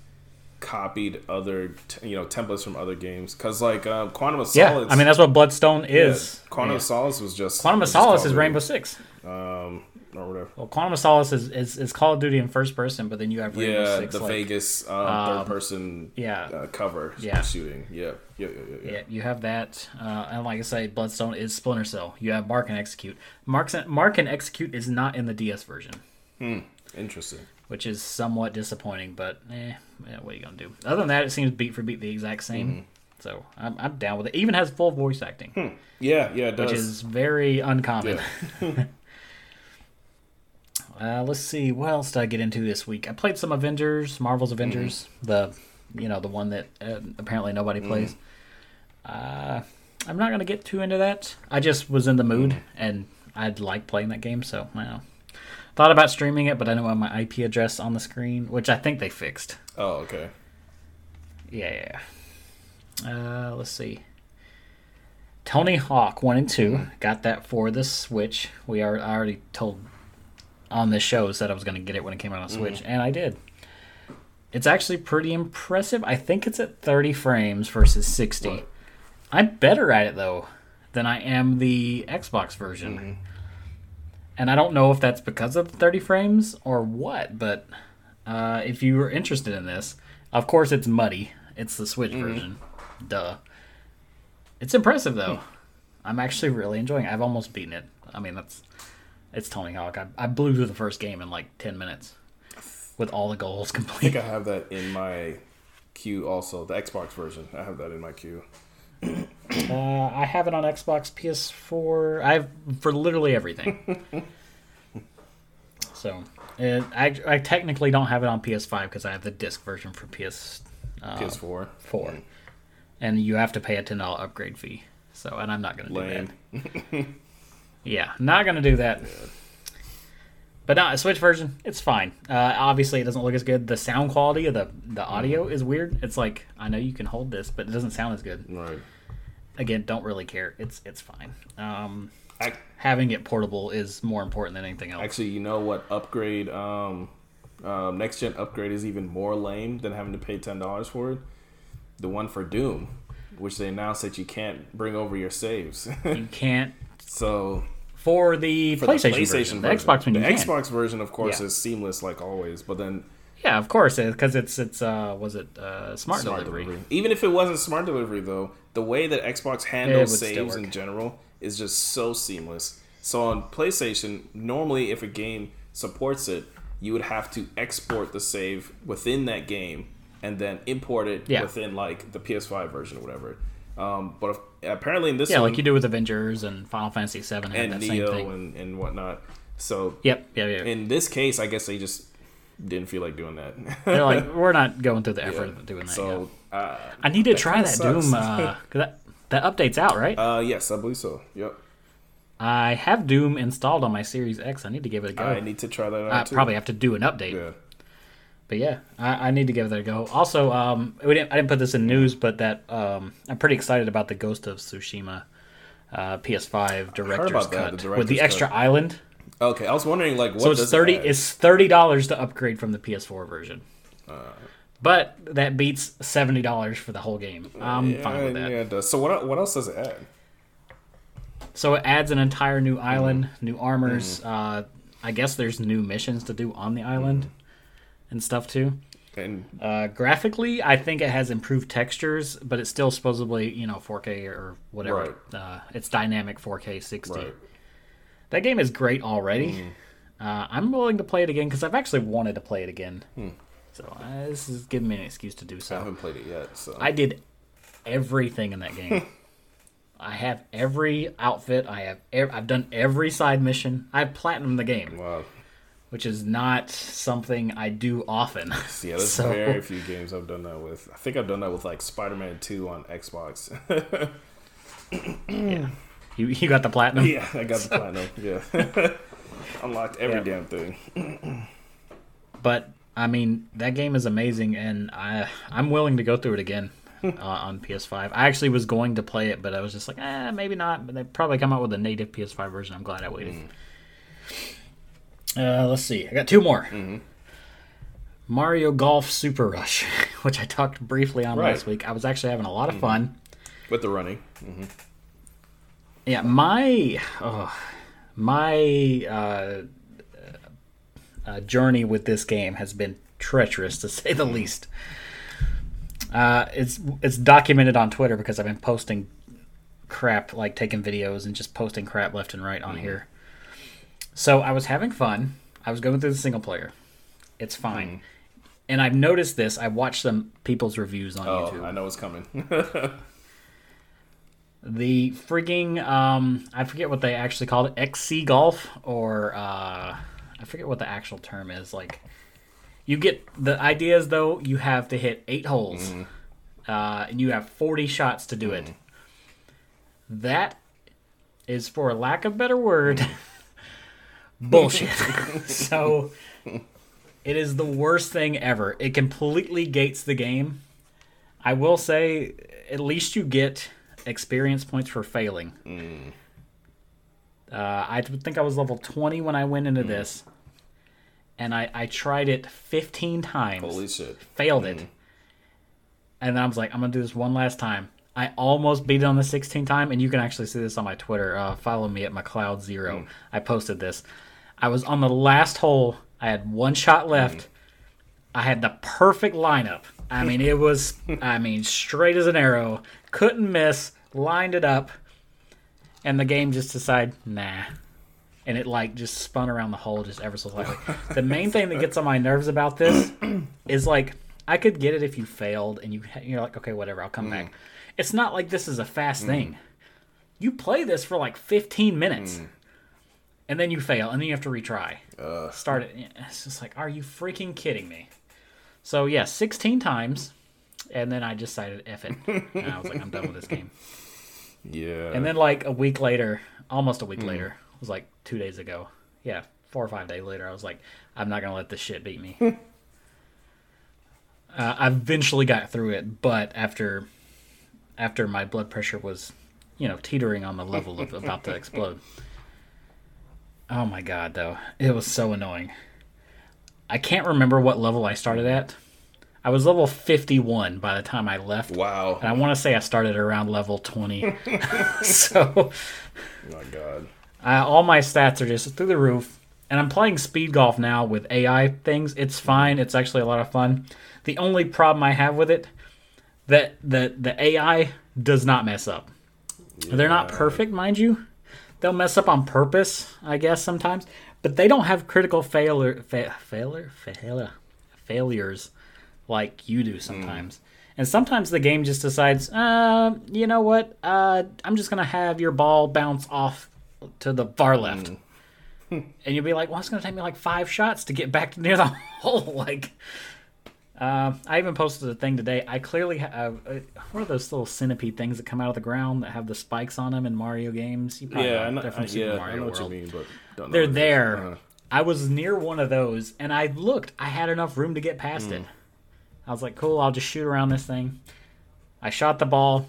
copied other, you know, templates from other games because, like, um, Quantum of Solace. Yeah, I mean that's what Bloodstone is. Yeah, Quantum yeah. of Solace was just Quantum of Solace is Rainbow Six. Um, or whatever. Well, Quantum of Solace is, is, is Call of Duty in first person, but then you have Rainbow yeah, Six, the like, Vegas um, um, third person yeah uh, cover yeah. shooting. Yeah. Yeah, yeah, yeah, yeah. Yeah, you have that, uh, and like I say, Bloodstone is Splinter Cell. You have Mark and Execute. Mark's, Mark and Execute is not in the D S version. Hmm. Interesting. Which is somewhat disappointing, but eh, yeah, what are you gonna do? Other than that, it seems beat for beat the exact same. Mm-hmm. So I'm I'm down with it. Even has full voice acting. Hmm. Yeah, yeah, it does. Which is very uncommon. Yeah. uh, let's see, what else did I get into this week? I played some Avengers, Marvel's Avengers, mm-hmm. the you know the one that uh, apparently nobody mm-hmm. plays. Uh, I'm not gonna get too into that. I just was in the mood mm-hmm. and I'd like playing that game, so I don't know. Thought about streaming it, but I don't have my I P address on the screen, which I think they fixed. Oh, okay. Yeah, yeah. Uh, let's see. Tony Hawk one and two. Mm-hmm. Got that for the Switch. We are, I already told on the show that I was going to get it when it came out on Switch, mm-hmm. and I did. It's actually pretty impressive. I think it's at thirty frames versus sixty. What? I'm better at it, though, than I am the Xbox version. Mm-hmm. And I don't know if that's because of thirty frames or what, but uh, if you were interested in this, of course it's muddy. It's the Switch mm-hmm. version. Duh. It's impressive, though. Mm. I'm actually really enjoying it. I've almost beaten it. I mean, that's it's Tony Hawk. I, I blew through the first game in like ten minutes with all the goals complete. I think I have that in my queue also, the Xbox version. I have that in my queue. Uh, I have it on Xbox, P S four. I have for literally everything. so and I, I technically don't have it on P S five because I have the disc version for P S uh, P S four. Four, mm. and you have to pay a ten dollar upgrade fee. So and I'm not gonna Lame. do that. yeah, not gonna do that. Yeah. But no, a Switch version, it's fine. Uh, obviously, it doesn't look as good. The sound quality of the, the audio is weird. It's like, I know you can hold this, but it doesn't sound as good. Right. Again, don't really care. It's it's fine. Um, I, having it portable is more important than anything else. Actually, you know what? Upgrade, um, uh, next gen upgrade is even more lame than having to pay ten dollars for it. The one for Doom. which they announced that you can't bring over your saves. You can't. So for the for PlayStation, the PlayStation version, version, the Xbox version, the Xbox version, of course, yeah. is seamless like always. But then, yeah, of course, because it's it's uh, was it uh, smart, smart delivery. delivery? Even if it wasn't smart delivery, though, the way that Xbox handles saves in general is just so seamless. So on PlayStation, normally if a game supports it, you would have to export the save within that game and then import it yeah. within like the P S five version or whatever. Um, but if, apparently in this yeah, one... Yeah, like you do with Avengers and Final Fantasy seven and, and that Neo same thing. And, and whatnot. So yep. yeah, yeah. in this case, I guess they just didn't feel like doing that. They're like, we're not going through the effort yeah. of doing that. So uh, I need to that try that sucks. Doom. Uh, that, that update's out, right? Uh, yes, I believe so. Yep. I have Doom installed on my Series X. I need to give it a go. I need to try that out, I too. Probably have to do an update. Yeah. But yeah, I, I need to give that a go. Also, um, we didn't, I didn't put this in news, but that um, I'm pretty excited about the Ghost of Tsushima uh, P S five director's cut that, the director's with the extra cut. Island. Okay, I was wondering, like, what so it's does thirty. It it's thirty dollars to upgrade from the P S four version. Uh, but that beats seventy dollars for the whole game. I'm yeah, fine with that. Yeah, it does. So what what else does it add? So it adds an entire new island, mm. new armors. Mm. Uh, I guess there's new missions to do on the island mm. and stuff too. And uh, graphically, I think it has improved textures, but it's still supposedly, you know, four K or whatever. Right. Uh, it's dynamic four K sixty. Right. That game is great already. Mm. Uh, I'm willing to play it again because I've actually wanted to play it again. Mm. So uh, this is giving me an excuse to do so. I haven't played it yet. So I did everything in that game. I have every outfit. I have. Ev- I've done every side mission. I've platinumed the game, wow. which is not something I do often. Yeah, there's so, very few games I've done that with. I think I've done that with like Spider-Man two on Xbox. yeah, you you got the platinum. Yeah, I got so. the platinum. Yeah, unlocked every yeah. damn thing. But I mean, that game is amazing, and I I'm willing to go through it again. Uh, on P S five. I actually was going to play it, but I was just like, eh, maybe not. But they probably come out with a native P S five version. I'm glad I waited. Mm. Uh, let's see. I got two more. Mm-hmm. Mario Golf Super Rush, which I talked briefly on right. last week. I was actually having a lot of mm-hmm. fun. With the running. Mm-hmm. Yeah, my... Oh, my uh, uh, journey with this game has been treacherous, to say the least. Uh, it's it's documented on Twitter because I've been posting crap, like taking videos and just posting crap left and right on mm-hmm. here. So I was having fun. I was going through the single player. It's fine. Mm-hmm. And I've noticed this. I watched some people's reviews on oh, YouTube. I know what's coming. The freaking, um, I forget what they actually called it, X C Golf, or uh, I forget what the actual term is, like... You get the idea is, though, you have to hit eight holes, mm. uh, and you have forty shots to do mm. it. That is, for lack of a better word, bullshit. So it is the worst thing ever. It completely gates the game. I will say, at least you get experience points for failing. Mm. Uh, I think I was level twenty when I went into mm. this. And I, I tried it fifteen times. Holy shit. Failed mm. it. And then I was like, I'm going to do this one last time. I almost beat it on the sixteenth time. And you can actually see this on my Twitter. Uh, follow me at McLeod zero. Mm. I posted this. I was on the last hole. I had one shot left. Mm. I had the perfect lineup. I mean, it was I mean, straight as an arrow. Couldn't miss. Lined it up. And the game just decided, nah. And it, like, just spun around the hole just ever so slightly. The main thing that gets on my nerves about this is, like, I could get it if you failed and you, you're like, okay, whatever, I'll come mm. back. It's not like this is a fast mm. thing. You play this for, like, fifteen minutes, mm. and then you fail, and then you have to retry. Uh. Start it. It's just like, are you freaking kidding me? So, yeah, sixteen times, and then I decided, F it. And I was like, I'm done with this game. Yeah. And then, like, a week later, almost a week mm. later, it was like two days ago. Yeah, four or five days later, I was like, I'm not going to let this shit beat me. uh, I eventually got through it, but after after my blood pressure was, you know, teetering on the level of about to explode. Oh my god, though. It was so annoying. I can't remember what level I started at. I was level fifty-one by the time I left. Wow. And I want to say I started around level twenty. So. My God. I, all my stats are just through the roof. And I'm playing speed golf now with A I things. It's fine. It's actually a lot of fun. The only problem I have with it, that the, the A I does not mess up. Yeah. They're not perfect, mind you. They'll mess up on purpose, I guess, sometimes. But they don't have critical failure, fa- failure, failure, failures like you do sometimes. Mm. And sometimes the game just decides, uh, you know what, uh, I'm just going to have your ball bounce off to the far left. Mm. And you'll be like, well, it's going to take me like five shots to get back near the hole. Like, uh, I even posted a thing today. I clearly have uh, one of those little centipede things that come out of the ground that have the spikes on them in Mario games. You probably yeah, know, they're from I, Super yeah, Mario I know World. What you mean, but don't know they're there. Uh-huh. I was near one of those, and I looked. I had enough room to get past mm. it. I was like, cool, I'll just shoot around this thing. I shot the ball.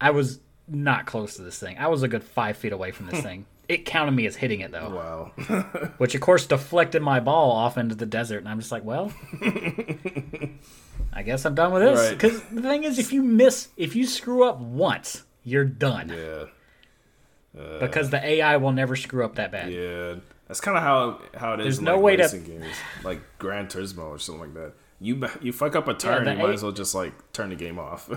I was not close to this thing. I was a good five feet away from this thing. It counted me as hitting it, though. Wow. Which, of course, deflected my ball off into the desert. And I'm just like, well, I guess I'm done with this. Because right. The thing is, if you miss, if you screw up once, you're done. Yeah. Uh, because the A I will never screw up that bad. Yeah. That's kind of how, how it is There's in no like, way racing to... games. Like Gran Turismo or something like that. You you fuck up a turn, yeah, you might a- as well just like turn the game off.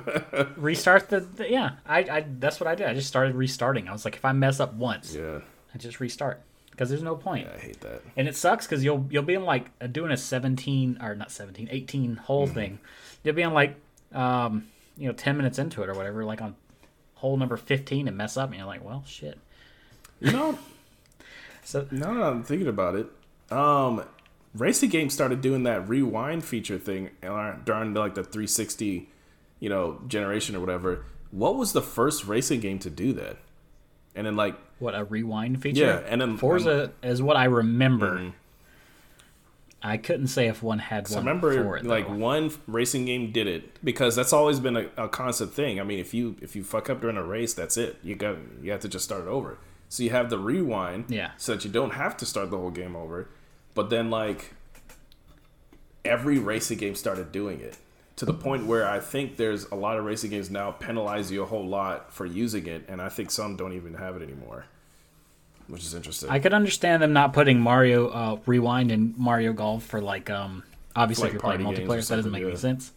Restart the, the yeah. I, I that's what I did. I just started restarting. I was like, if I mess up once, yeah, I just restart because there's no point. Yeah, I hate that, and it sucks because you'll you'll be in like doing a seventeen or not seventeen, eighteen hole mm-hmm. thing. You'll be in like um you know ten minutes into it or whatever, like on hole number fifteen and mess up, and you're like, well, shit. You know, so now that I'm thinking about it, um. Racing games started doing that rewind feature thing during like the three sixty, you know, generation or whatever. What was the first racing game to do that? And then like what a rewind feature? Yeah, and then Forza um, is what I remember. Mm-hmm. I couldn't say if one had one. I remember before it, like one racing game did it because that's always been a, a constant thing. I mean, if you if you fuck up during a race, that's it. You got you have to just start it over. So you have the rewind, yeah. so that you don't have to start the whole game over. But then, like, every racing game started doing it to the point where I think there's a lot of racing games now penalize you a whole lot for using it, and I think some don't even have it anymore, which is interesting. I could understand them not putting Mario uh, Rewind and Mario Golf for, like, um, obviously like if you're playing multiplayer, that doesn't make yeah. any sense.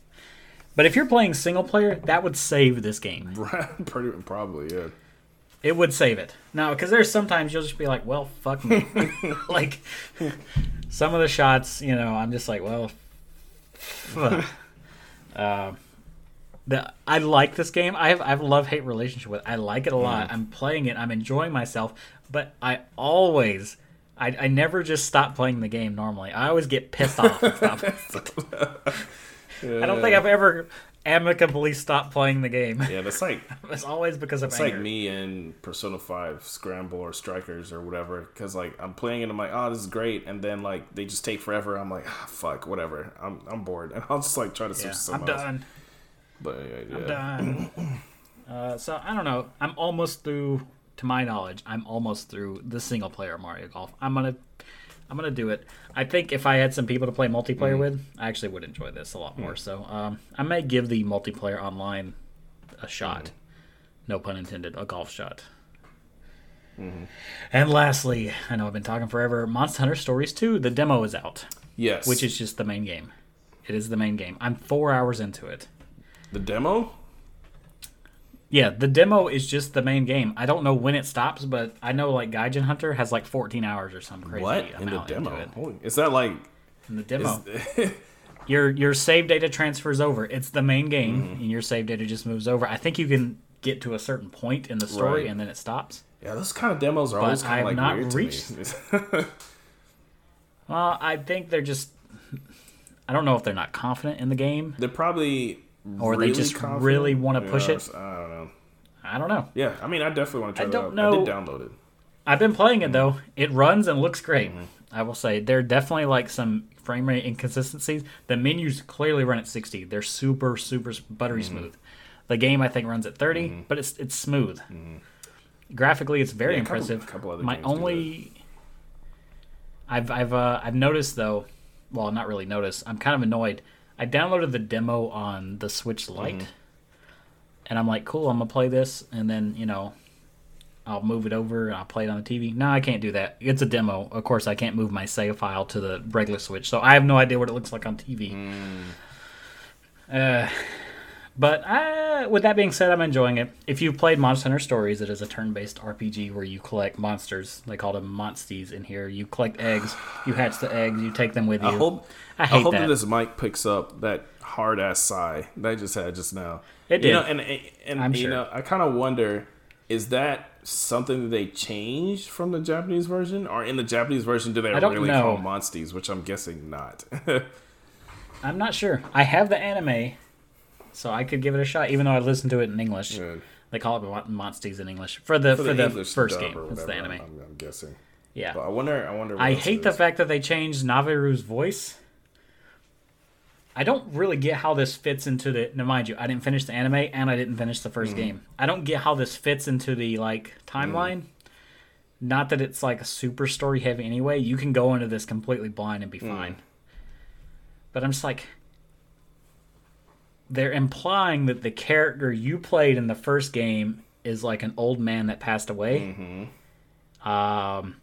But if you're playing single player, that would save this game. Probably, yeah. It would save it. Now, because there's sometimes you'll just be like, well, fuck me. Like, some of the shots, you know, I'm just like, well, fuck. Uh, the, I like this game. I have I have a love-hate relationship with it. I like it a lot. Mm. I'm playing it. I'm enjoying myself. But I always, I, I never just stop playing the game normally. I always get pissed off. Yeah. I don't think I've ever... amicably stop playing the game. Yeah, that's like... it's always because of it's anger. It's like me and Persona five Scramble or Strikers or whatever, because, like, I'm playing it and I'm like, oh, this is great, and then, like, they just take forever. I'm like, ah, fuck, whatever. I'm I'm bored. And I'll just, like, try to switch yeah, to something else. I'm done. But anyway, yeah. I'm done. uh, so, I don't know. I'm almost through, to my knowledge, I'm almost through the single-player Mario Golf. I'm gonna... I'm going to do it. I think if I had some people to play multiplayer mm-hmm. with, I actually would enjoy this a lot mm-hmm. more. So um, I may give the multiplayer online a shot. Mm-hmm. No pun intended, a golf shot. Mm-hmm. And lastly, I know I've been talking forever, Monster Hunter Stories two, the demo is out. Yes. Which is just the main game. It is the main game. I'm four hours into it. The demo? Yeah, the demo is just the main game. I don't know when it stops, but I know like Gaijin Hunter has like fourteen hours or some crazy what? Amount in the demo. It. Holy, is that like in the demo? Is... your your save data transfers over. It's the main game, mm-hmm. and your save data just moves over. I think you can get to a certain point in the story, right. and then it stops. Yeah, those kind of demos are but always kind of like not weird reached... to me. Well, I think they're just. I don't know if they're not confident in the game. They're probably. Or really they just confident? Really want to yeah, push it. I don't know. I don't know. Yeah, I mean, I definitely want to try I don't it out. Know. I did download it. I've been playing it, though. It runs and looks great, mm-hmm. I will say. There are definitely, like, some frame rate inconsistencies. The menus clearly run at sixty. They're super, super buttery mm-hmm. smooth. The game, I think, runs at thirty, mm-hmm. but it's it's smooth. Mm-hmm. Graphically, it's very yeah, a couple, impressive. A couple other My games only... I've, I've, uh, I've noticed, though... Well, not really noticed. I'm kind of annoyed... I downloaded the demo on the Switch Lite, mm-hmm. and I'm like, cool, I'm going to play this, and then, you know, I'll move it over, and I'll play it on the T V. No, I can't do that. It's a demo. Of course, I can't move my save file to the regular Switch, so I have no idea what it looks like on T V. Mm. Uh, but I, with that being said, I'm enjoying it. If you've played Monster Hunter Stories, it is a turn-based R P G where you collect monsters. They call them monsties in here. You collect eggs. You hatch the eggs. You take them with you. I hope, I hate I hope that. that this mic picks up that hard-ass sigh that I just had just now. It did. You know, and and, and you sure. know, I kind of wonder, is that something that they changed from the Japanese version? Or in the Japanese version, do they really know. call monsties? Which I'm guessing not. I'm not sure. I have the anime, so I could give it a shot, even though I listened to it in English. Yeah. They call it monsties in English for the for, for the, the first game. It's the anime. I'm, I'm guessing. Yeah. But I wonder. I wonder. What I hate the fact that they changed Naviru's voice. I don't really get how this fits into the. Now, mind you, I didn't finish the anime and I didn't finish the first mm. game. I don't get how this fits into the like timeline. Mm. Not that it's like a super story heavy anyway. You can go into this completely blind and be mm. fine. But I'm just like, they're implying that the character you played in the first game is like an old man that passed away. Mm-hmm. Um,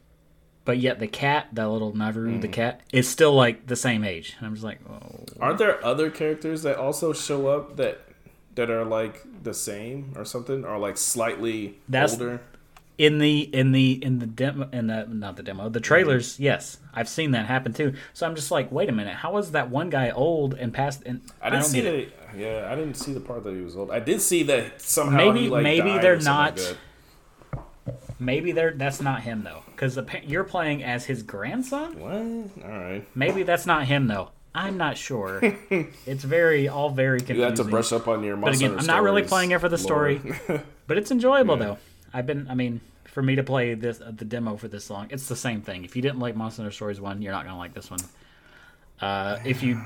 but yet the cat, that little Naviru, mm. the cat, is still like the same age. And I'm just like, oh. Aren't there other characters that also show up that that are like the same or something, or like slightly That's, older? In the in the in the demo in the not the demo the trailers, yes, I've seen that happen too. So I'm just like, wait a minute, how is that one guy old and past? And I didn't I don't see that. It. Yeah, I didn't see the part that he was old. I did see that somehow. Maybe he, like, maybe died they're or not. Like maybe they're that's not him though, because you're playing as his grandson. What? All right. Maybe that's not him though. I'm not sure. It's very all very confusing. You have to brush up on your. But again, I'm not really playing it for the story, but it's enjoyable yeah. though. I've been, I mean, for me to play this uh, the demo for this long, it's the same thing. If you didn't like Monster Hunter Stories one, you're not going to like this one. Uh, if you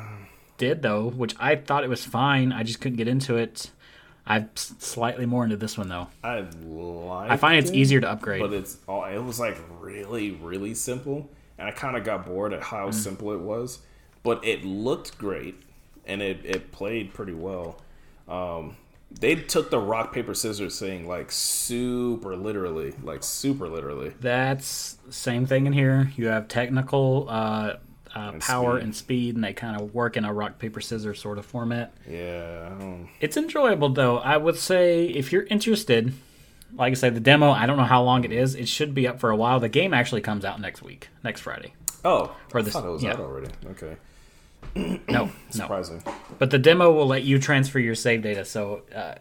did, though, which I thought it was fine, I just couldn't get into it. I'm slightly more into this one, though. I like I find it's it, easier to upgrade. But it's all, it was, like, really, really simple, and I kind of got bored at how mm. simple it was. But it looked great, and it, it played pretty well. Um They took the rock, paper, scissors thing, like, super literally. Like, super literally. That's same thing in here. You have technical uh, uh, and power speed. and speed, and they kind of work in a rock, paper, scissors sort of format. Yeah. I don't... It's enjoyable, though. I would say if you're interested, like I said, the demo, I don't know how long it is. It should be up for a while. The game actually comes out next week, next Friday. Oh, or this, I thought it was yeah. out already. Okay. No, surprising. No. But the demo will let you transfer your save data. So, uh,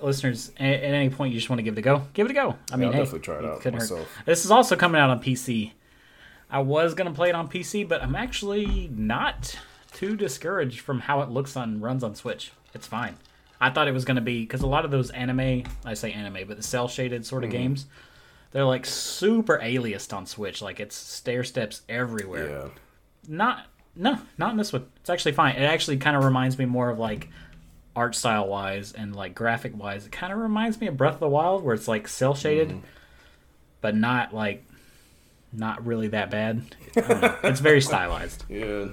listeners, at, at any point you just want to give it a go, give it a go. I mean, yeah, I'll hey, definitely try it out myself. Hurt. This is also coming out on P C. I was gonna play it on P C, but I'm actually not too discouraged from how it looks on runs on Switch. It's fine. I thought it was gonna be because a lot of those anime, I say anime, but the cell shaded sort of mm-hmm. games, they're like super aliased on Switch. Like it's stair steps everywhere. Yeah. Not. No, not in this one. It's actually fine. It actually kind of reminds me more of, like, art style-wise and, like, graphic-wise. It kind of reminds me of Breath of the Wild, where it's, like, cel-shaded, mm. but not, like, not really that bad. I don't know. It's very stylized. Yeah.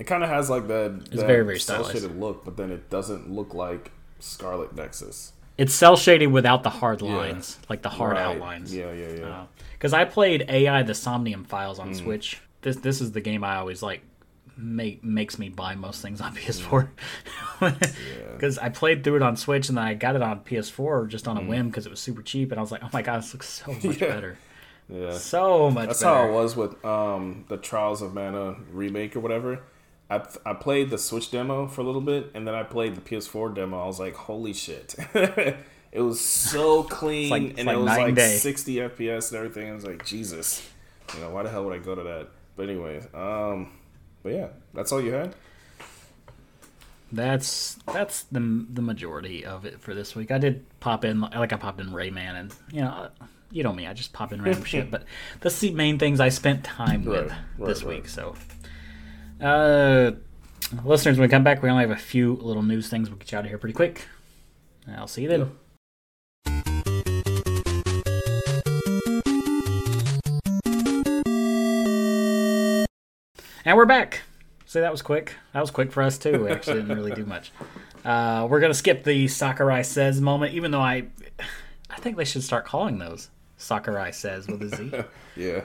It kind of has, like, that, it's that very, very cel-shaded look, but then it doesn't look like Scarlet Nexus. It's cel-shaded without the hard lines, yeah. like the hard right. outlines. Yeah, yeah, yeah. Because uh, I played A I the Somnium Files on mm. Switch. This this is the game I always like make makes me buy most things on P S four because yeah. I played through it on Switch and then I got it on P S four just on a mm. whim because it was super cheap and I was like, oh my god, this looks so much yeah. better. Yeah, so much. That's better. How it was with um the Trials of Mana remake or whatever. I I played the Switch demo for a little bit and then I played the P S four demo. I was like, holy shit, it was so clean like, and like it was like sixty F P S and everything. I was like, Jesus, you know, why the hell would I go to that? But anyways, um, but yeah, that's all you had? That's that's the the majority of it for this week. I did pop in, like I popped in Rayman, and you know, you know me, I just pop in random shit. But that's the main things I spent time with right, right, this right. week. So, uh, listeners, when we come back, we only have a few little news things. We'll get you out of here pretty quick. I'll see you then. Yeah. And we're back. See, that was quick. That was quick for us, too. We actually didn't really do much. Uh, we're going to skip the Sakurai Says moment, even though I I think they should start calling those Sakurai Says with a Z. Yeah.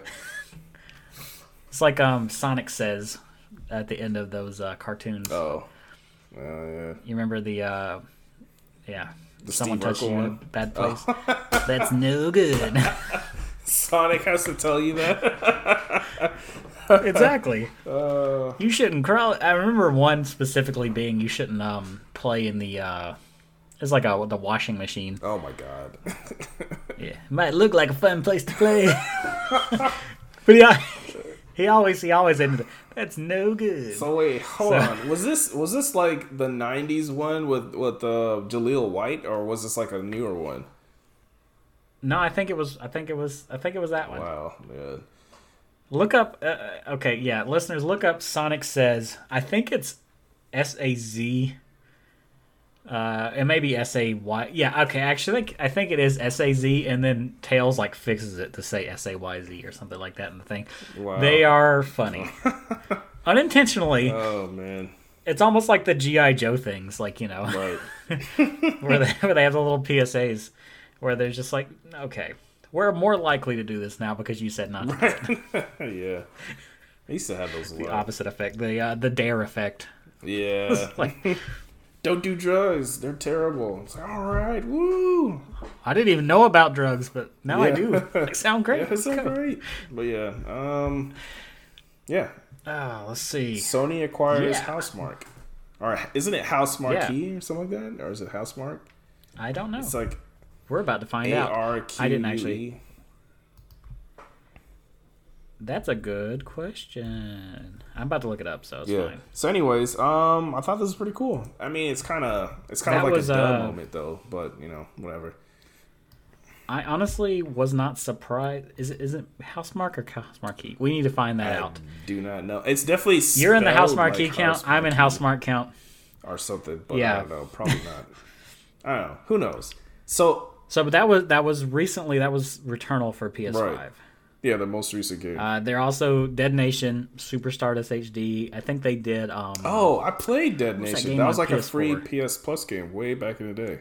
It's like um, Sonic Says at the end of those uh, cartoons. Oh. Uh, yeah. You remember the... Uh, yeah. The Someone touched you one? In a bad place. Oh. That's no good. Sonic has to tell you that. Exactly. Uh, you shouldn't crawl. I remember one specifically being you shouldn't um, play in the. Uh, it's like a the washing machine. Oh my god. Yeah, it might look like a fun place to play, but yeah, he, he always he always ended. That's no good. So wait, hold so, on. Was this was this like the nineties one with with uh, Jaleel White, or was this like a newer one? No, I think it was. I think it was. I think it was that one. Wow, man. Look up, uh, okay, yeah, listeners, look up Sonic Says. I think it's S A Z, uh, it may be S A Y, yeah, okay, actually, I think, I think it is S A Z, and then Tails, like, fixes it to say S A Y Z or something like that in the thing. Wow. They are funny. Unintentionally. Oh, man. It's almost like the G I. Joe things, like, you know, right. where, they, where they have the little P S As, where they're just like, okay. We're more likely to do this now because you said not to right. Yeah. I used to have those. The opposite effect. The uh, the dare effect. Yeah. Like, don't do drugs. They're terrible. It's like, all right. Woo. I didn't even know about drugs, but now yeah. I do. They sound great. Yeah, they sound cool. Great. But yeah. Um, yeah. Oh, let's see. Sony acquires yeah. Housemarque. All right. Isn't it Housemarque yeah. or something like that? Or is it Housemarque? I don't know. It's like. We're about to find A R Q E. Out. I didn't actually. That's a good question. I'm about to look it up, so it's yeah. fine. So, anyways, um, I thought this was pretty cool. I mean, it's kind of it's kind of like was, a dumb uh, moment, though. But you know, whatever. I honestly was not surprised. Is it is it Housemarque or Housemarque? We need to find that I out. Do not know. It's definitely you're in the Housemarque like count. Housemarque I'm in Housemarque count or something. But yeah, I don't know. Probably not. I don't know. Who knows? So. So, but that was that was recently. That was Returnal for P S five. Right. Yeah, the most recent game. Uh, they're also Dead Nation, Super Stardust H D. I think they did. Um, oh, I played Dead Nation. That, that was like P S four? A free P S Plus game way back in the day.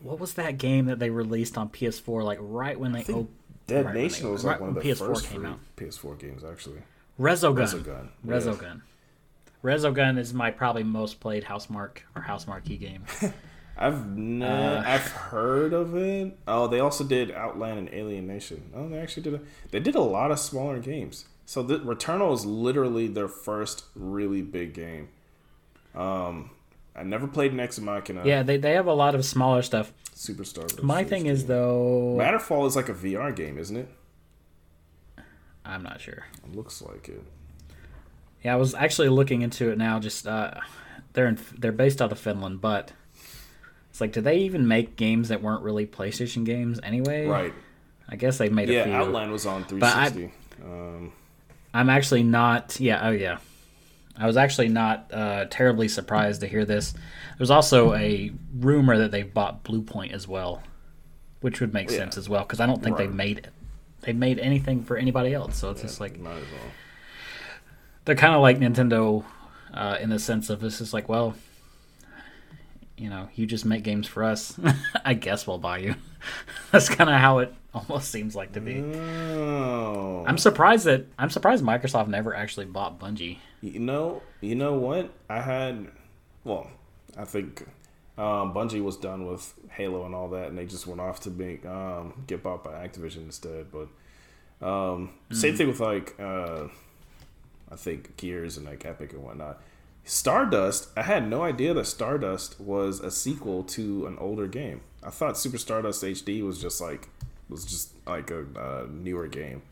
What was that game that they released on P S four? Like right when they I think opened, Dead right Nation they, was like right one of the P S four first came free out. P S four games actually. Resogun. Resogun. Resogun. Yeah. Resogun is my probably most played Housemarque or Housemarque game. I've not, uh, I've heard of it. Oh, they also did Outland and Alien Nation. Oh, they actually did. A, they did a lot of smaller games. So the, Returnal is literally their first really big game. Um, I never played Next Machina. Yeah, they they have a lot of smaller stuff. Superstar. My thing is though, Matterfall is like a V R game, isn't it? I'm not sure. It looks like it. Yeah, I was actually looking into it now. Just uh, they're in, they're based out of Finland, but. It's like, did they even make games that weren't really PlayStation games anyway? Right. I guess they made yeah, a few. Yeah, Outline was on three sixty. I, um, I'm actually not... Yeah, oh yeah. I was actually not uh, terribly surprised to hear this. There's also a rumor that they bought Bluepoint as well, which would make yeah. sense as well, because I don't think right. they made it. They made anything for anybody else, so it's yeah, just like... Not at all. They're kind of like Nintendo uh, in the sense of this is like, well... You know, you just make games for us. I guess we'll buy you. That's kind of how it almost seems like to be. No. I'm surprised that I'm surprised Microsoft never actually bought Bungie. You know, you know what? I had, well, I think um, Bungie was done with Halo and all that, and they just went off to make um, get bought by Activision instead. But um, mm-hmm. same thing with like uh, I think Gears and like Epic and whatnot. Stardust, I had no idea that Stardust was a sequel to an older game. I thought Super Stardust H D was just like was just like a uh, newer game.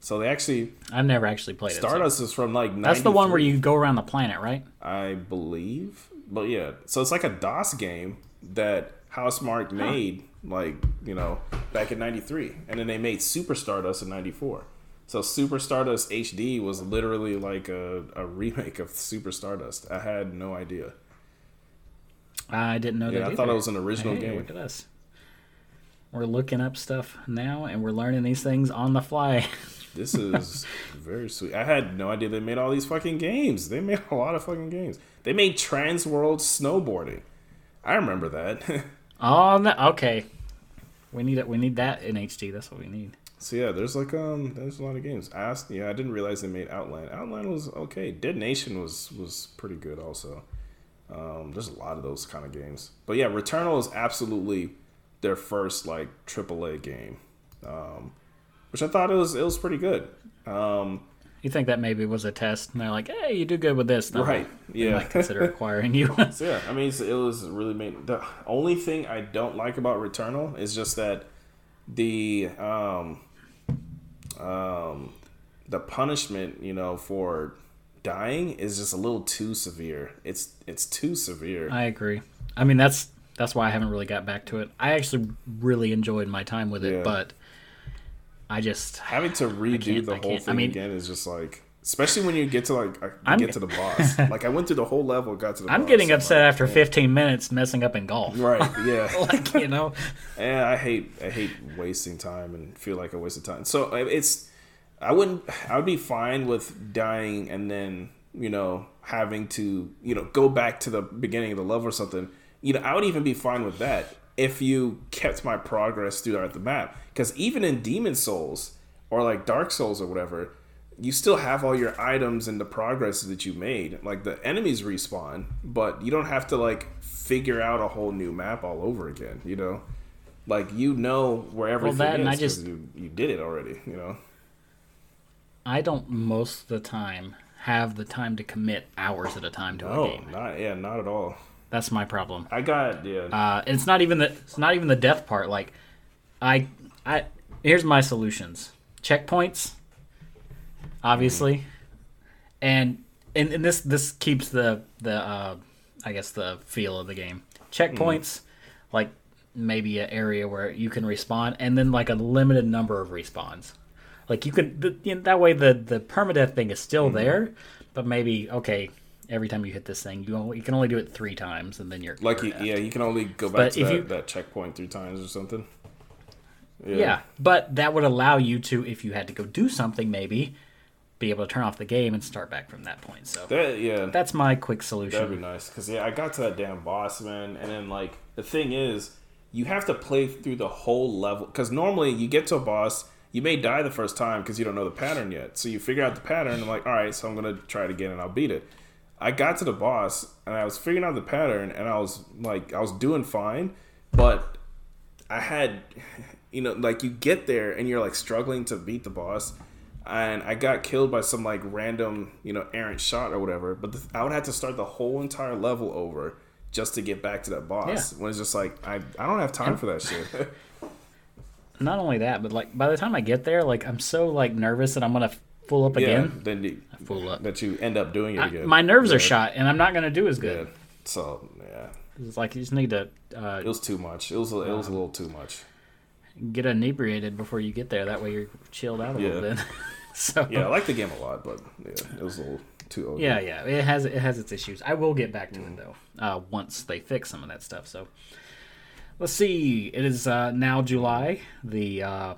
So they actually I've never actually played Stardust it. Stardust so. Is from like ninety-three. That's the one where you go around the planet, right? I believe. But yeah, so it's like a DOS game that Housemarque huh. made like, you know, back in ninety-three. And then they made Super Stardust in ninety-four. So Super Stardust H D was literally like a, a remake of Super Stardust. I had no idea. I didn't know yeah, that I either. Thought it was an original hey, game. Look at us. We're looking up stuff now, and we're learning these things on the fly. This is very sweet. I had no idea they made all these fucking games. They made a lot of fucking games. They made Trans World Snowboarding. I remember that. Oh, no, okay. We need it. We need that in H D. That's what we need. So yeah, there's like um, there's a lot of games. I asked, yeah, I didn't realize they made Outland. Outland was okay. Dead Nation was was pretty good also. Um, there's a lot of those kind of games. But yeah, Returnal is absolutely their first like triple A game, um, which I thought it was it was pretty good. Um, you think that maybe was a test, and they're like, "Hey, you do good with this, no, right? Yeah, might consider acquiring you." So yeah, I mean, it's, it was really made. The only thing I don't like about Returnal is just that the um, um, the punishment, you know, for dying is just a little too severe. It's it's too severe. I agree. I mean, that's that's why I haven't really got back to it. I actually really enjoyed my time with it, yeah. but. I just having to redo the whole thing I mean, again is just like, especially when you get to like I, get to the boss. Like I went through the whole level, got to the. I'm boss. I'm getting upset like, after man. fifteen minutes messing up in golf. Right? Yeah. Like you know. And I hate I hate wasting time and feel like I wasted time. So it's I wouldn't I would be fine with dying and then you know having to you know go back to the beginning of the level or something. You know I would even be fine with that. If you kept my progress throughout the map, because even in Demon Souls or like Dark Souls or whatever, you still have all your items and the progress that you made. Like the enemies respawn, but you don't have to like figure out a whole new map all over again. You know, like you know where everything well, that, is. I just, you, you did it already. You know, I don't most of the time have the time to commit hours at a time to no, a game. Not yeah, not at all. That's my problem. I got yeah. Uh, it's not even the it's not even the death part. Like, I I here's my solutions: checkpoints, obviously, mm. and, and and this this keeps the the uh, I guess the feel of the game. Checkpoints, mm. like maybe an area where you can respawn, and then like a limited number of respawns. Like you can the, you know, that way the the permadeath thing is still mm. there, but maybe okay. Every time you hit this thing, you only, you can only do it three times, and then you're like, you, yeah, you can only go back but to that, you, that checkpoint three times or something. Yeah. yeah, but that would allow you to, if you had to go do something, maybe be able to turn off the game and start back from that point. So that, yeah, that's my quick solution. That'd be nice because yeah, I got to that damn boss, man, and then like the thing is, you have to play through the whole level because normally you get to a boss. You may die the first time because you don't know the pattern yet. So you figure out the pattern. And I'm like, all right, so I'm gonna try it again and I'll beat it. I got to the boss and I was figuring out the pattern and I was like, I was doing fine, but I had, you know, like you get there and you're like struggling to beat the boss and I got killed by some like random, you know, errant shot or whatever, but the, I would have to start the whole entire level over just to get back to that boss. Yeah. When it's just like, I, I don't have time for that shit. Not only that, but like by the time I get there, like I'm so like nervous that I'm going to, Full up again? Yeah, then you, I fool up. That you end up doing it again. I, my nerves yeah. are shot, and I'm not going to do as good. Yeah. So, yeah. It's like you just need to... Uh, it was too much. It was, a, it was a little too much. Get inebriated before you get there. That way you're chilled out a yeah. little bit. So Yeah, I like the game a lot, but yeah, it was a little too old. Yeah, yeah. It has it has its issues. I will get back to mm. it, though, uh, once they fix some of that stuff. So, let's see. It is uh, now July, the... Uh,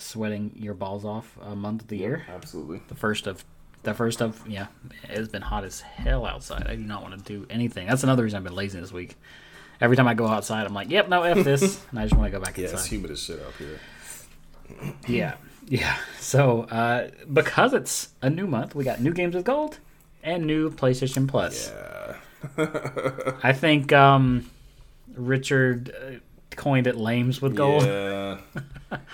sweating your balls off a month of the year. Absolutely. The first of, the first of, yeah, it's been hot as hell outside. I do not want to do anything. That's another reason I've been lazy this week. Every time I go outside, I'm like, yep, no, F this. And I just want to go back yeah, inside. Yeah, it's humid as shit out here. yeah. Yeah. So, uh, because it's a new month, we got new games with gold and new PlayStation Plus. Yeah. I think, um, Richard, uh, coined it lames with gold. Yeah.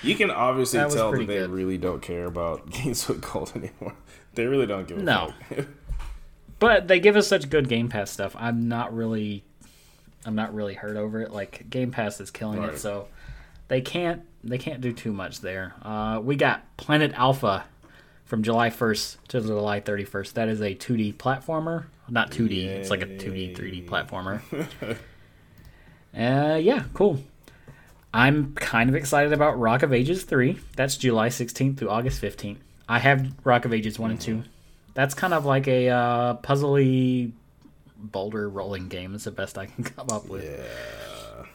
You can obviously that tell that they good. really don't care about games with gold anymore. They really don't give a no. fuck. But they give us such good Game Pass stuff. I'm not really I'm not really hurt over it. Like Game Pass is killing right. it, so they can't they can't do too much there. Uh, we got Planet Alpha from July first to July thirty-first. That is a two D platformer. Not two D. Yay. It's like a two D, three D platformer. uh, yeah, cool. I'm kind of excited about Rock of Ages three. That's July sixteenth through August fifteenth. I have Rock of Ages one mm-hmm. and two. That's kind of like a uh, puzzly boulder rolling game. It's the best I can come up with.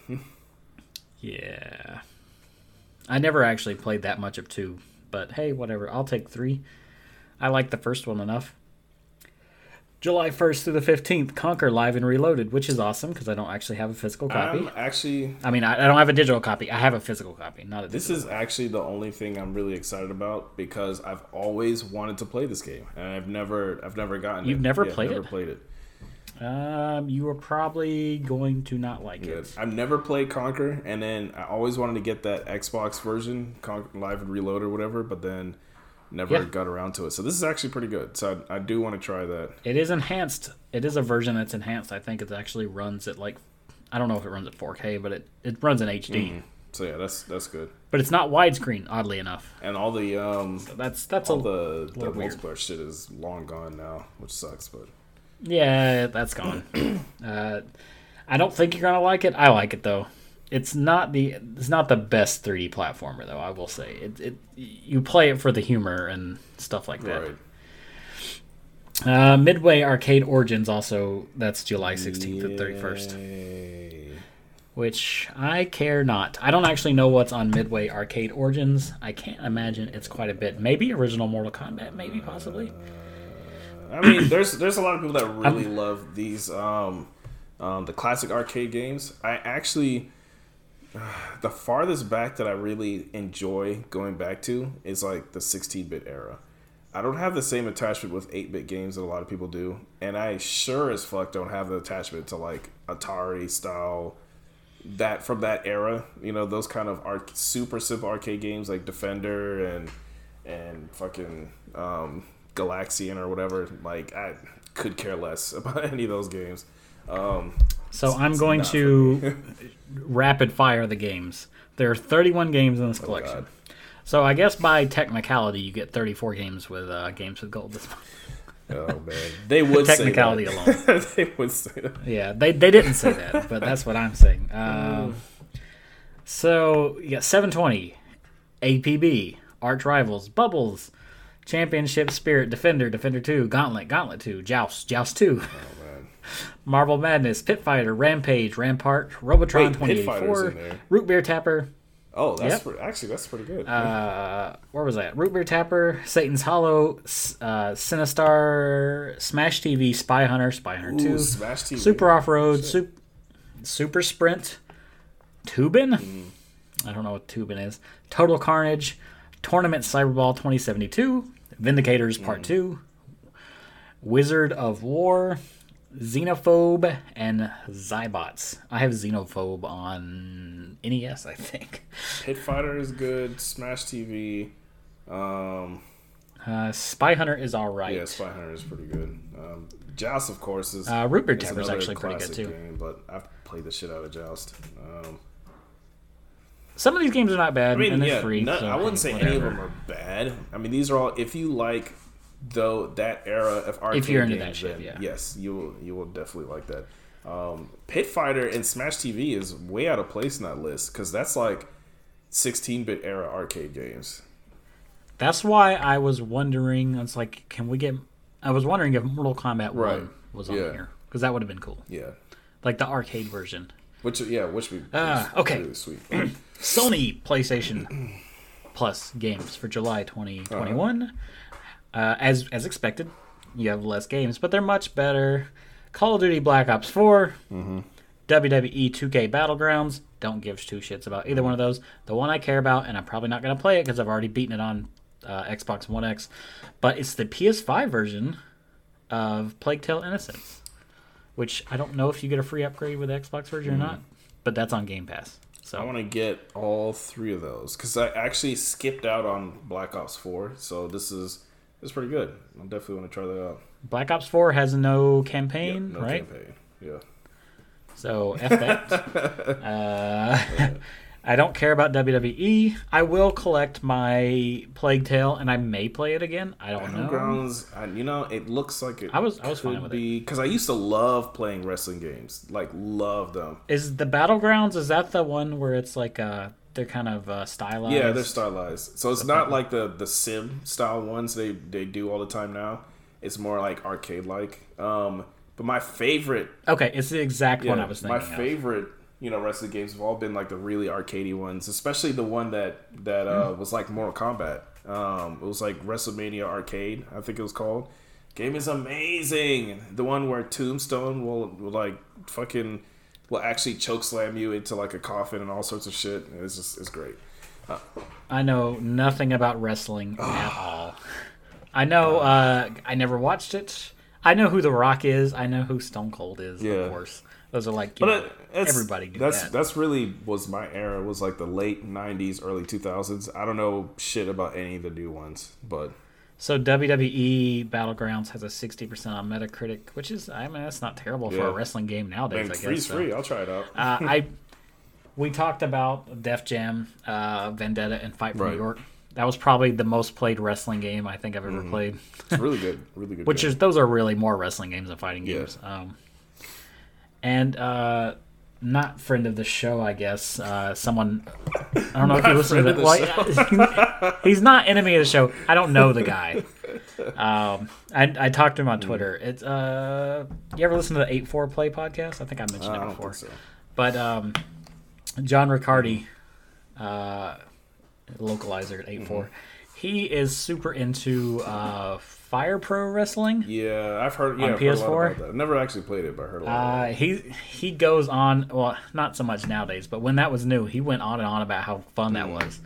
Yeah. yeah. I never actually played that much of two. But hey, whatever. I'll take three. I like the first one enough. July first through the fifteenth, Conquer Live and Reloaded, which is awesome because I don't actually have a physical copy. I'm actually... I mean, I, I don't have a digital copy. I have a physical copy, not a digital This is copy. Actually the only thing I'm really excited about because I've always wanted to play this game, and I've never I've never gotten You've it. You've never yeah, played I've never it? played it. Um, you are probably going to not like yeah. it. I've never played Conquer, and then I always wanted to get that Xbox version, Conquer Live and Reloaded or whatever, but then... Never yeah. got around to it. So this is actually pretty good. So I, I do want to try that. It is enhanced. It is a version that's enhanced. I think it actually runs at like, I don't know if it runs at four K, but it, it runs in H D. Mm-hmm. So yeah, that's that's good. But it's not widescreen, oddly enough. And all the um, so that's that's all a, the, the multiplayer shit is long gone now, which sucks. But yeah, that's gone. uh, I don't think you're gonna like it. I like it though. It's not the it's not the best three D platformer though, I will say. It it you play it for the humor and stuff like that. Right. Uh, Midway Arcade Origins also, that's July sixteenth and thirty-first. Which I care not. I don't actually know what's on Midway Arcade Origins. I can't imagine it's quite a bit. Maybe original Mortal Kombat, maybe possibly. Uh, I mean, there's there's a lot of people that really I'm, love these um, um, the classic arcade games. I actually The farthest back that I really enjoy going back to is like the sixteen-bit era. I don't have the same attachment with eight-bit games that a lot of people do, and I sure as fuck don't have the attachment to like Atari style, that from that era. You know, those kind of arc- super simple arcade games like Defender and and fucking um, Galaxian or whatever. Like I could care less about any of those games. Um, so I'm going to rapid fire the games. There are thirty-one games in this collection. Oh, so I guess by technicality, you get thirty-four games with uh, games with gold this month. Oh man, they would technicality say that. alone. They would say that. Yeah, they they didn't say that, but that's what I'm saying. Um, so yeah, seven twenty, A P B, Arch Rivals, Bubbles, Championship Spirit, Defender, Defender two, Gauntlet, Gauntlet two, Joust, Joust two. Oh, man. Marble Madness, Pit Fighter, Rampage, Rampart, Robotron twenty eighty-four, Root Beer Tapper. Oh, that's yep. pretty, actually that's pretty good. Uh, where was that? Root Beer Tapper, Satan's Hollow, uh, Sinistar, Smash T V, Spy Hunter, Spy Hunter Ooh, two, Smash T V. Super Off Road, Sup- Super Sprint, Tubin. Mm. I don't know what Tubin is. Total Carnage, Tournament Cyberball twenty seventy-two, Vindicators mm. Part two, Wizard of War. Xenophobe and Zybots. I have Xenophobe on N E S, I think. Pit Fighter is good. Smash T V. Um, uh, Spy Hunter is all right. Yeah, Spy Hunter is pretty good. Um, Joust, of course, is. Uh, Root Beer Tapper is actually pretty good too. Game, but I've played the shit out of Joust. Um, Some of these games are not bad. I mean, and they're yeah, free. Not, so I wouldn't say whatever. Any of them are bad. I mean, these are all. If you like. Though that era of arcade if you're into games, that shit, then yeah. yes, you will you will definitely like that. Um, Pit Fighter and Smash T V is way out of place in that list because that's like sixteen-bit era arcade games. That's why I was wondering. I was like, can we get? I was wondering if Mortal Kombat right. one was on yeah. here because that would have been cool. Yeah, like the arcade version. Which yeah, which would be uh, okay. really sweet. Sony PlayStation Plus games for July twenty twenty-one. Uh-huh. Uh, as as expected, you have less games, but they're much better. Call of Duty Black Ops four, mm-hmm. W W E two K Battlegrounds. Don't give two shits about either one of those. The one I care about, and I'm probably not going to play it because I've already beaten it on uh, Xbox One X, but it's the P S five version of Plague Tale Innocence, which I don't know if you get a free upgrade with the Xbox version mm-hmm. or not, but that's on Game Pass. So. I want to get all three of those because I actually skipped out on Black Ops four, so this is... It's pretty good. I definitely want to try that out. Black Ops four has no campaign, yep, no right? No campaign, yeah. So, F that. uh, yeah. I don't care about W W E. I will collect my Plague Tale, and I may play it again. I don't know. Battlegrounds, I, you know, it looks like it I was, I was could fine with be... Because I used to love playing wrestling games. Like, love them. Is the Battlegrounds, is that the one where it's like a... They're kind of uh, stylized. Yeah, they're stylized. So it's not like the, the sim style ones they, they do all the time now. It's more like arcade like. Um, but my favorite. Okay, it's the exact yeah, one I was thinking. My of. favorite, you know, wrestling games have all been like the really arcadey ones, especially the one that that uh, was like Mortal Kombat. Um, it was like WrestleMania Arcade, I think it was called. Game is amazing. The one where Tombstone will, will like fucking will actually chokeslam you into like a coffin and all sorts of shit. It's just it's great. Uh, I know nothing about wrestling uh, at all. I know uh, I never watched it. I know who The Rock is. I know who Stone Cold is. Yeah. Of course, those are like you know, everybody. Do that's that. That's really was my era. Was like the late nineties, early two thousands. I don't know shit about any of the new ones, but so W W E Battlegrounds has a sixty percent on Metacritic, which is I mean that's not terrible yeah. for a wrestling game nowadays. Man, I free guess so. free. I'll try it out. uh, I we talked about Def Jam, uh, Vendetta, and Fight for right. New York. That was probably the most played wrestling game I think I've ever mm-hmm. played. It's really good, really good. Which game. is those are really more wrestling games than fighting yeah. games. Um, and uh, not friend of the show, I guess. Uh, someone I don't know if you listen to that. Well, he's not enemy of the show. I don't know the guy. Um, I, I talked to him on Twitter. It's uh, you ever listen to the eight four Play podcast? I think I mentioned uh, it before. I don't think so. But um, John Riccardi. Uh, localizer at eight four mm-hmm. He is super into uh Fire Pro Wrestling. Yeah, I've heard yeah, on I've P S four. Heard a lot about that. Never actually played it, but I heard a lot. Uh, he he goes on, well, not so much nowadays, but when that was new, he went on and on about how fun that mm. was.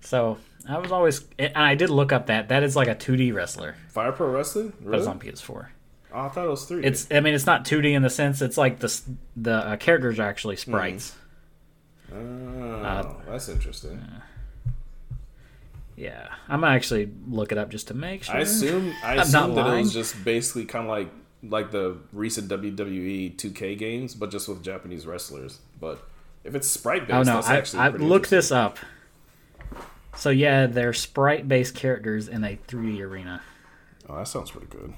So I was always, and I did look up that that is like a two D wrestler. Fire Pro Wrestling, really? But it's on P S four. Oh, I thought it was three D. It's I mean it's not two D in the sense it's like the the uh, characters are actually sprites. Mm. Oh, uh, that's interesting. Uh, Yeah, I'm gonna actually look it up just to make sure. I assume I assume that lying. It was just basically kind of like like the recent W W E two K games, but just with Japanese wrestlers. But if it's sprite based, oh no, that's I, actually I, pretty I looked this up. So yeah, they're sprite based characters in a three D arena. Oh, that sounds pretty good.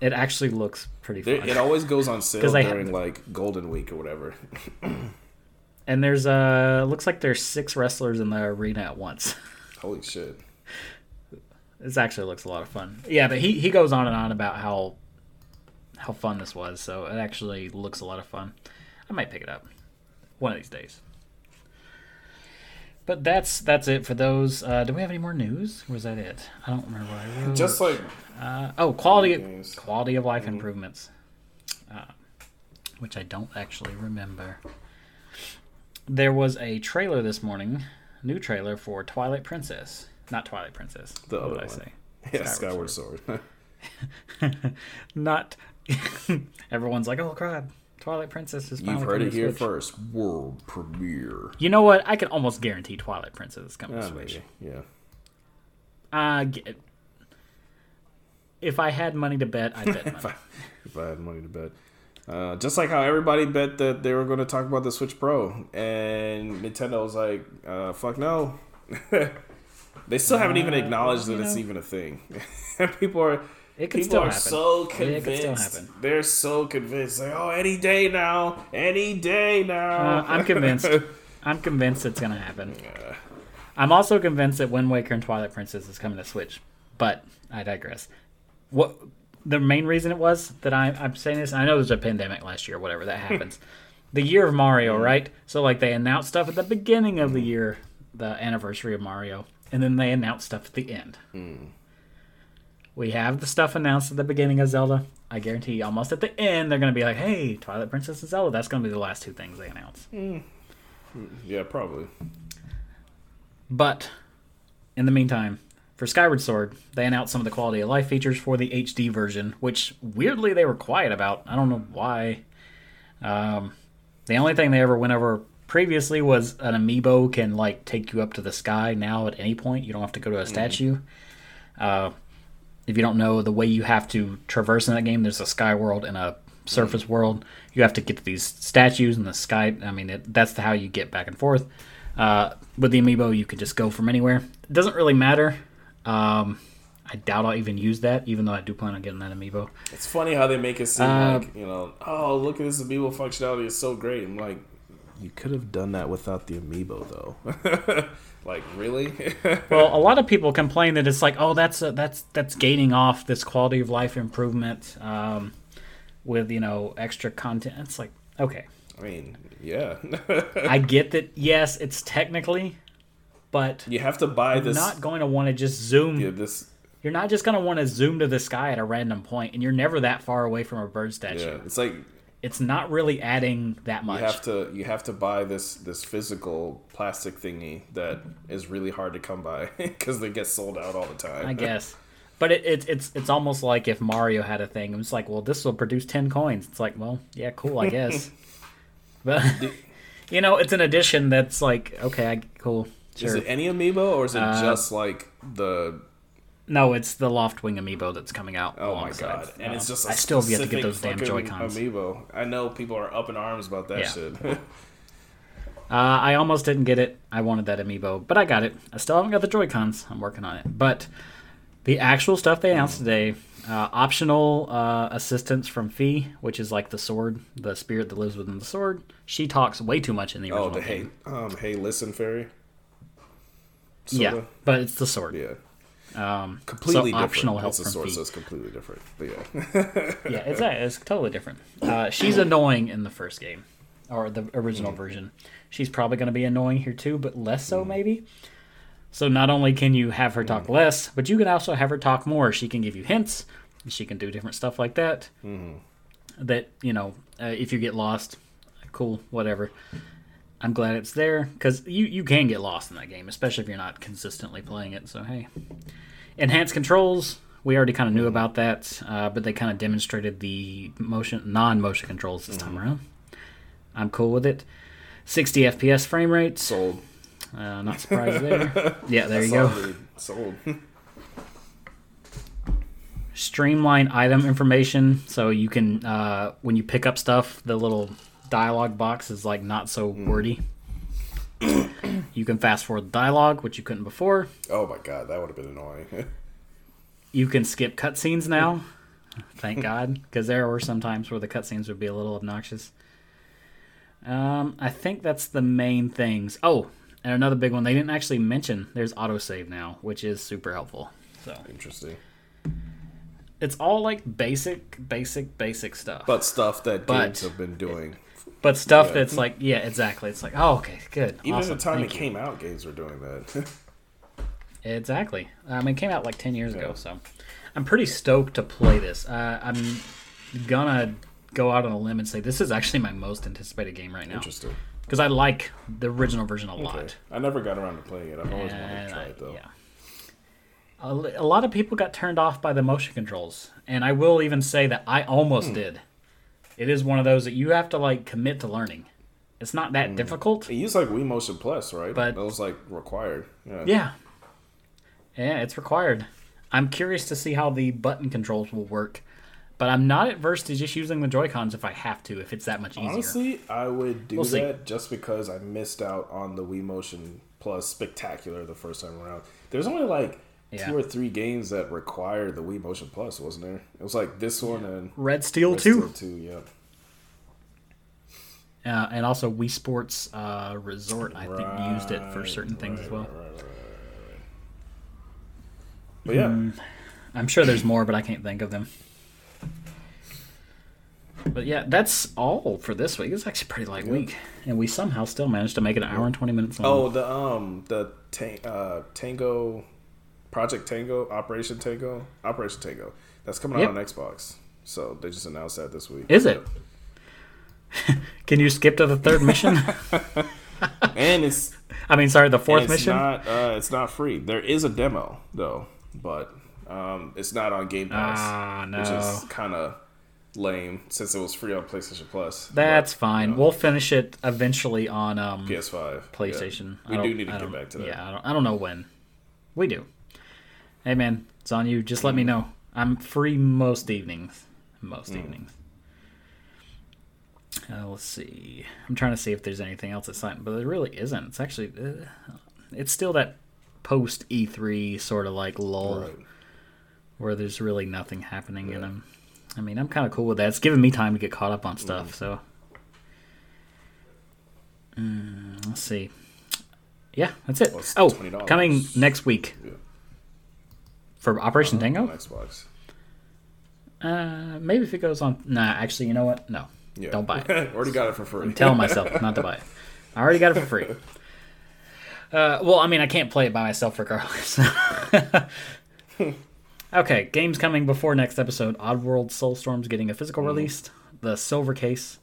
It actually looks pretty fun. It, it always goes on sale during have... like Golden Week or whatever. And there's uh looks like there's six wrestlers in the arena at once. Holy shit! This actually looks a lot of fun. Yeah, but he, he goes on and on about how how fun this was. So it actually looks a lot of fun. I might pick it up one of these days. But that's that's it for those. Uh, do we have any more news? Was that it? I don't remember what I wrote. Just like uh, oh, quality of, quality of life mm-hmm. improvements, uh, which I don't actually remember. There was a trailer this morning, new trailer for Twilight Princess. Not Twilight Princess. The other what did one. I say? Yeah, Skyward, Skyward Sword. Sword. Not. Everyone's like, oh crap, Twilight Princess is finally You've heard it here Switch. First. World premiere. You know what? I can almost guarantee Twilight Princess is coming yeah, to Switch. Maybe. Yeah. Uh, if I had money to bet, I'd bet money. if, I, if I had money to bet. Uh, just like how everybody bet that they were going to talk about the Switch Pro, and Nintendo was like, uh, "Fuck no." They still haven't uh, even acknowledged that know. It's even a thing. people are it people still are happen. so convinced. It still happen. They're so convinced. Like, oh, any day now, any day now. Uh, I'm convinced. I'm convinced it's going to happen. Yeah. I'm also convinced that Wind Waker and Twilight Princess is coming to Switch, but I digress. What? The main reason it was that I, I'm saying this, I know there's a pandemic last year, whatever, that happens. The year of Mario, right? So, like, they announced stuff at the beginning of the year, the anniversary of Mario, and then they announced stuff at the end. Mm. We have the stuff announced at the beginning of Zelda. I guarantee you, almost at the end, they're going to be like, hey, Twilight Princess and Zelda, that's going to be the last two things they announce. Mm. Yeah, probably. But, in the meantime... For Skyward Sword, they announced some of the quality of life features for the H D version, which weirdly they were quiet about. I don't know why. Um, the only thing they ever went over previously was an amiibo can like take you up to the sky now at any point. You don't have to go to a statue. Mm. Uh, if you don't know the way you have to traverse in that game, there's a sky world and a surface mm. world. You have to get to these statues in the sky. I mean, it, that's how you get back and forth. Uh, with the amiibo, you could just go from anywhere. It doesn't really matter. Um, I doubt I'll even use that, even though I do plan on getting that amiibo. It's funny how they make it seem uh, like, you know, oh, look at this amiibo functionality, it's so great. I'm like, you could have done that without the amiibo, though. Like, really? Well, a lot of people complain that it's like, oh, that's a, that's that's gating off this quality of life improvement um, with, you know, extra content. It's like, okay. I mean, yeah. I get that, yes, it's technically... But you have to buy you're this. You're not going to want to just zoom. Yeah, this. You're not just going to want to zoom to the sky at a random point, and you're never that far away from a bird statue. Yeah, it's like it's not really adding that much. You have to you have to buy this this physical plastic thingy that is really hard to come by because they get sold out all the time. I guess. But it, it, it's it's almost like if Mario had a thing. I'm just like, well, this will produce ten coins. It's like, well, yeah, cool, I guess. But, you know, it's an addition that's like, okay, I, cool, sure. Is it any amiibo or is it uh, just like the... No, it's the Loftwing amiibo that's coming out. Oh, my God. And no. It's just a I still have yet to get those damn Joy-Cons. Amiibo. I know people are up in arms about that yeah. shit. uh, I almost didn't get it. I wanted that amiibo, but I got it. I still haven't got the Joy-Cons. I'm working on it. But... the actual stuff they announced today, uh, optional uh, assistance from Fee, which is like the sword, the spirit that lives within the sword. She talks way too much in the original. Oh, the game. hey, um, hey, listen, fairy. Sort yeah, of. But it's the sword. Yeah. Um, completely so optional different. Help from the sword, Fee. So it's completely different. But yeah. yeah, it's it's totally different. Uh, she's annoying in the first game, or the original mm. version. She's probably going to be annoying here too, but less so mm. maybe. So not only can you have her talk mm. less, but you can also have her talk more. She can give you hints. She can do different stuff like that. Mm. That, you know, uh, if you get lost, cool, whatever. I'm glad it's there because you, you can get lost in that game, especially if you're not consistently playing it. So, hey. Enhanced controls. We already kind of knew mm. about that, uh, but they kind of demonstrated the motion non-motion controls this mm. time around. I'm cool with it. sixty F P S frame rate. Sold. Uh, not surprised there. Yeah, there That's you go. Sold. Streamline item information, so you can uh, when you pick up stuff, the little dialogue box is like not so mm. wordy. You can fast forward the dialogue, which you couldn't before. Oh my god, that would have been annoying. You can skip cutscenes now. Thank God, because there were some times where the cutscenes would be a little obnoxious. Um, I think that's the main things. Oh. And another big one they didn't actually mention, there's autosave now, which is super helpful. So interesting. It's all like basic, basic, basic stuff. But stuff that but, games have been doing. But stuff yeah. that's like, yeah, exactly. It's like, oh, okay, good. Even awesome, at the time it you. came out, games were doing that. Exactly. I mean, it came out like ten years yeah. ago, so I'm pretty stoked to play this. Uh, I'm gonna go out on a limb and say this is actually my most anticipated game right now. Interesting. Because I like the original version a lot. Okay. I never got around to playing it. I've always and wanted to try I, it, though. Yeah. A, a lot of people got turned off by the motion controls. And I will even say that I almost mm. did. It is one of those that you have to, like, commit to learning. It's not that mm. difficult. It used, like, Wii Motion Plus, right? But that was, like, required. Yeah. yeah. Yeah, it's required. I'm curious to see how the button controls will work. But I'm not adverse to just using the Joy-Cons if I have to, if it's that much easier. Honestly, I would do we'll that see. just because I missed out on the Wii Motion Plus Spectacular the first time around. There's only like yeah. two or three games that require the Wii Motion Plus, wasn't there? It was like this one and... Red Steel Red two. Red Steel two, yeah. Uh, and also Wii Sports uh, Resort, I right, think, used it for certain right, things as well. Right, right, right, right. But yeah. Mm, I'm sure there's more, but I can't think of them. But yeah, that's all for this week. It's actually a pretty light yeah. week, and we somehow still managed to make it an hour and twenty minutes long. Oh, the um, the ta- uh, Tango, Project Tango, Operation Tango, Operation Tango. That's coming yep. out on Xbox. So they just announced that this week. Is it? Yeah. Can you skip to the third mission? and it's, I mean, sorry, the fourth it's mission. Not, uh, it's not free. There is a demo though, but um, it's not on Game Pass, ah, no. which is kind of. Lame, since it was free on PlayStation Plus. That's but, fine. You know, we'll finish it eventually on um, P S five, PlayStation. Yeah. We do need to get back to that. Yeah, I don't, I don't know when. We do. Hey man, it's on you. Just let mm. me know. I'm free most evenings. Most mm. evenings. Uh, let's see. I'm trying to see if there's anything else that's silent, but there really isn't. It's actually, uh, it's still that post E three sort of like lull, right. where there's really nothing happening yeah. in them. I mean, I'm kind of cool with that. It's giving me time to get caught up on stuff, mm. so. Mm, let's see. Yeah, that's it. Well, oh, twenty dollars coming next week. Yeah. For Operation uh-huh. Tango? On Xbox. Uh, maybe if it goes on... Nah, actually, you know what? No, yeah. don't buy it. I already got it for free. I'm telling myself not to buy it. I already got it for free. Uh, well, I mean, I can't play it by myself regardless. Okay, games coming before next episode. Oddworld Soulstorm's getting a physical mm. release. The Silver Case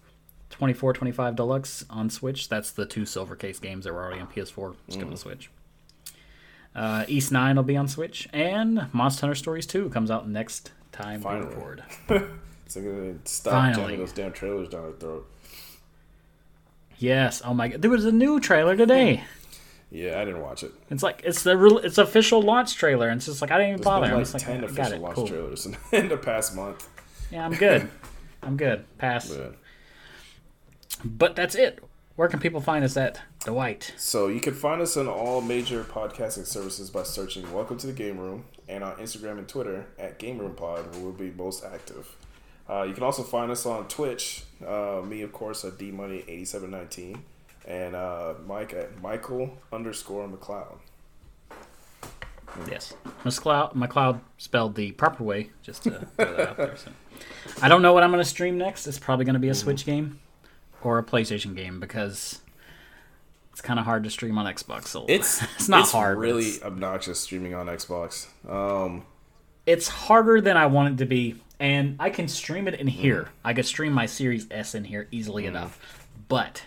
twenty-four twenty-five Deluxe on Switch. That's the two Silver Case games that were already on P S four. It's coming mm. to Switch. Uh, East nine will be on Switch. And Monster Hunter Stories two comes out next time we record. It's like going to stop Finally. jamming those damn trailers down our throat. Yes. Oh, my God. There was a new trailer today. Yeah, I didn't watch it. It's like, it's the real, it's official launch trailer. And it's just like, I didn't even There's bother. There's been like ten like, official launch cool. trailers in, in the past month. Yeah, I'm good. I'm good. Pass. Yeah. But that's it. Where can people find us at, Dwight? So you can find us on all major podcasting services by searching Welcome to the Game Room, and on Instagram and Twitter at Game Room Pod, where we'll be most active. Uh, you can also find us on Twitch. Uh, me, of course, at D Money eight seven one nine. And uh, Mike at Michael underscore McLeod. Yes. McLeod, McLeod spelled the proper way, just to throw that out there. So. I don't know what I'm going to stream next. It's probably going to be a Switch game or a PlayStation game, because it's kind of hard to stream on Xbox. So it's, it's not it's hard. Really it's really obnoxious streaming on Xbox. Um, it's harder than I want it to be, and I can stream it in here. Mm. I could stream my Series S in here easily mm. enough, but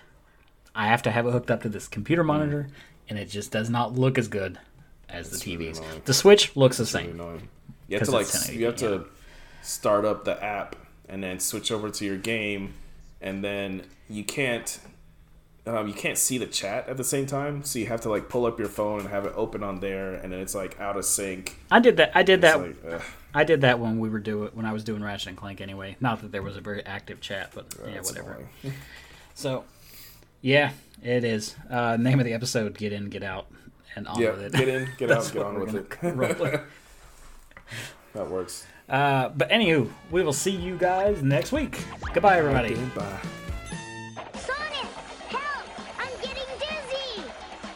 I have to have it hooked up to this computer monitor, and it just does not look as good as it's the T Vs. Really the Switch looks it's the same. Really you have to like you have yeah. to start up the app and then switch over to your game, and then you can't um, you can't see the chat at the same time. So you have to like pull up your phone and have it open on there, and then it's like out of sync. I did that. I did that. Like, I did that when we were doing when I was doing Ratchet and Clank. Anyway, not that there was a very active chat, but uh, yeah, whatever. So. Yeah, it is. Uh, name of the episode, Get In, Get Out, and On yeah, With It. Get In, Get Out, Get On With It. With. That works. Uh, but anywho, we will see you guys next week. Goodbye, everybody. Goodbye. Sonic, help! I'm getting dizzy!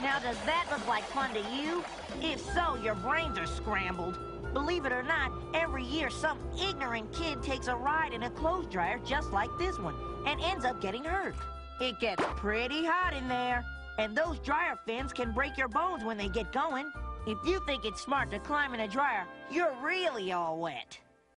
Now, does that look like fun to you? If so, your brains are scrambled. Believe it or not, every year some ignorant kid takes a ride in a clothes dryer just like this one and ends up getting hurt. It gets pretty hot in there, and those dryer fins can break your bones when they get going. If you think it's smart to climb in a dryer, you're really all wet.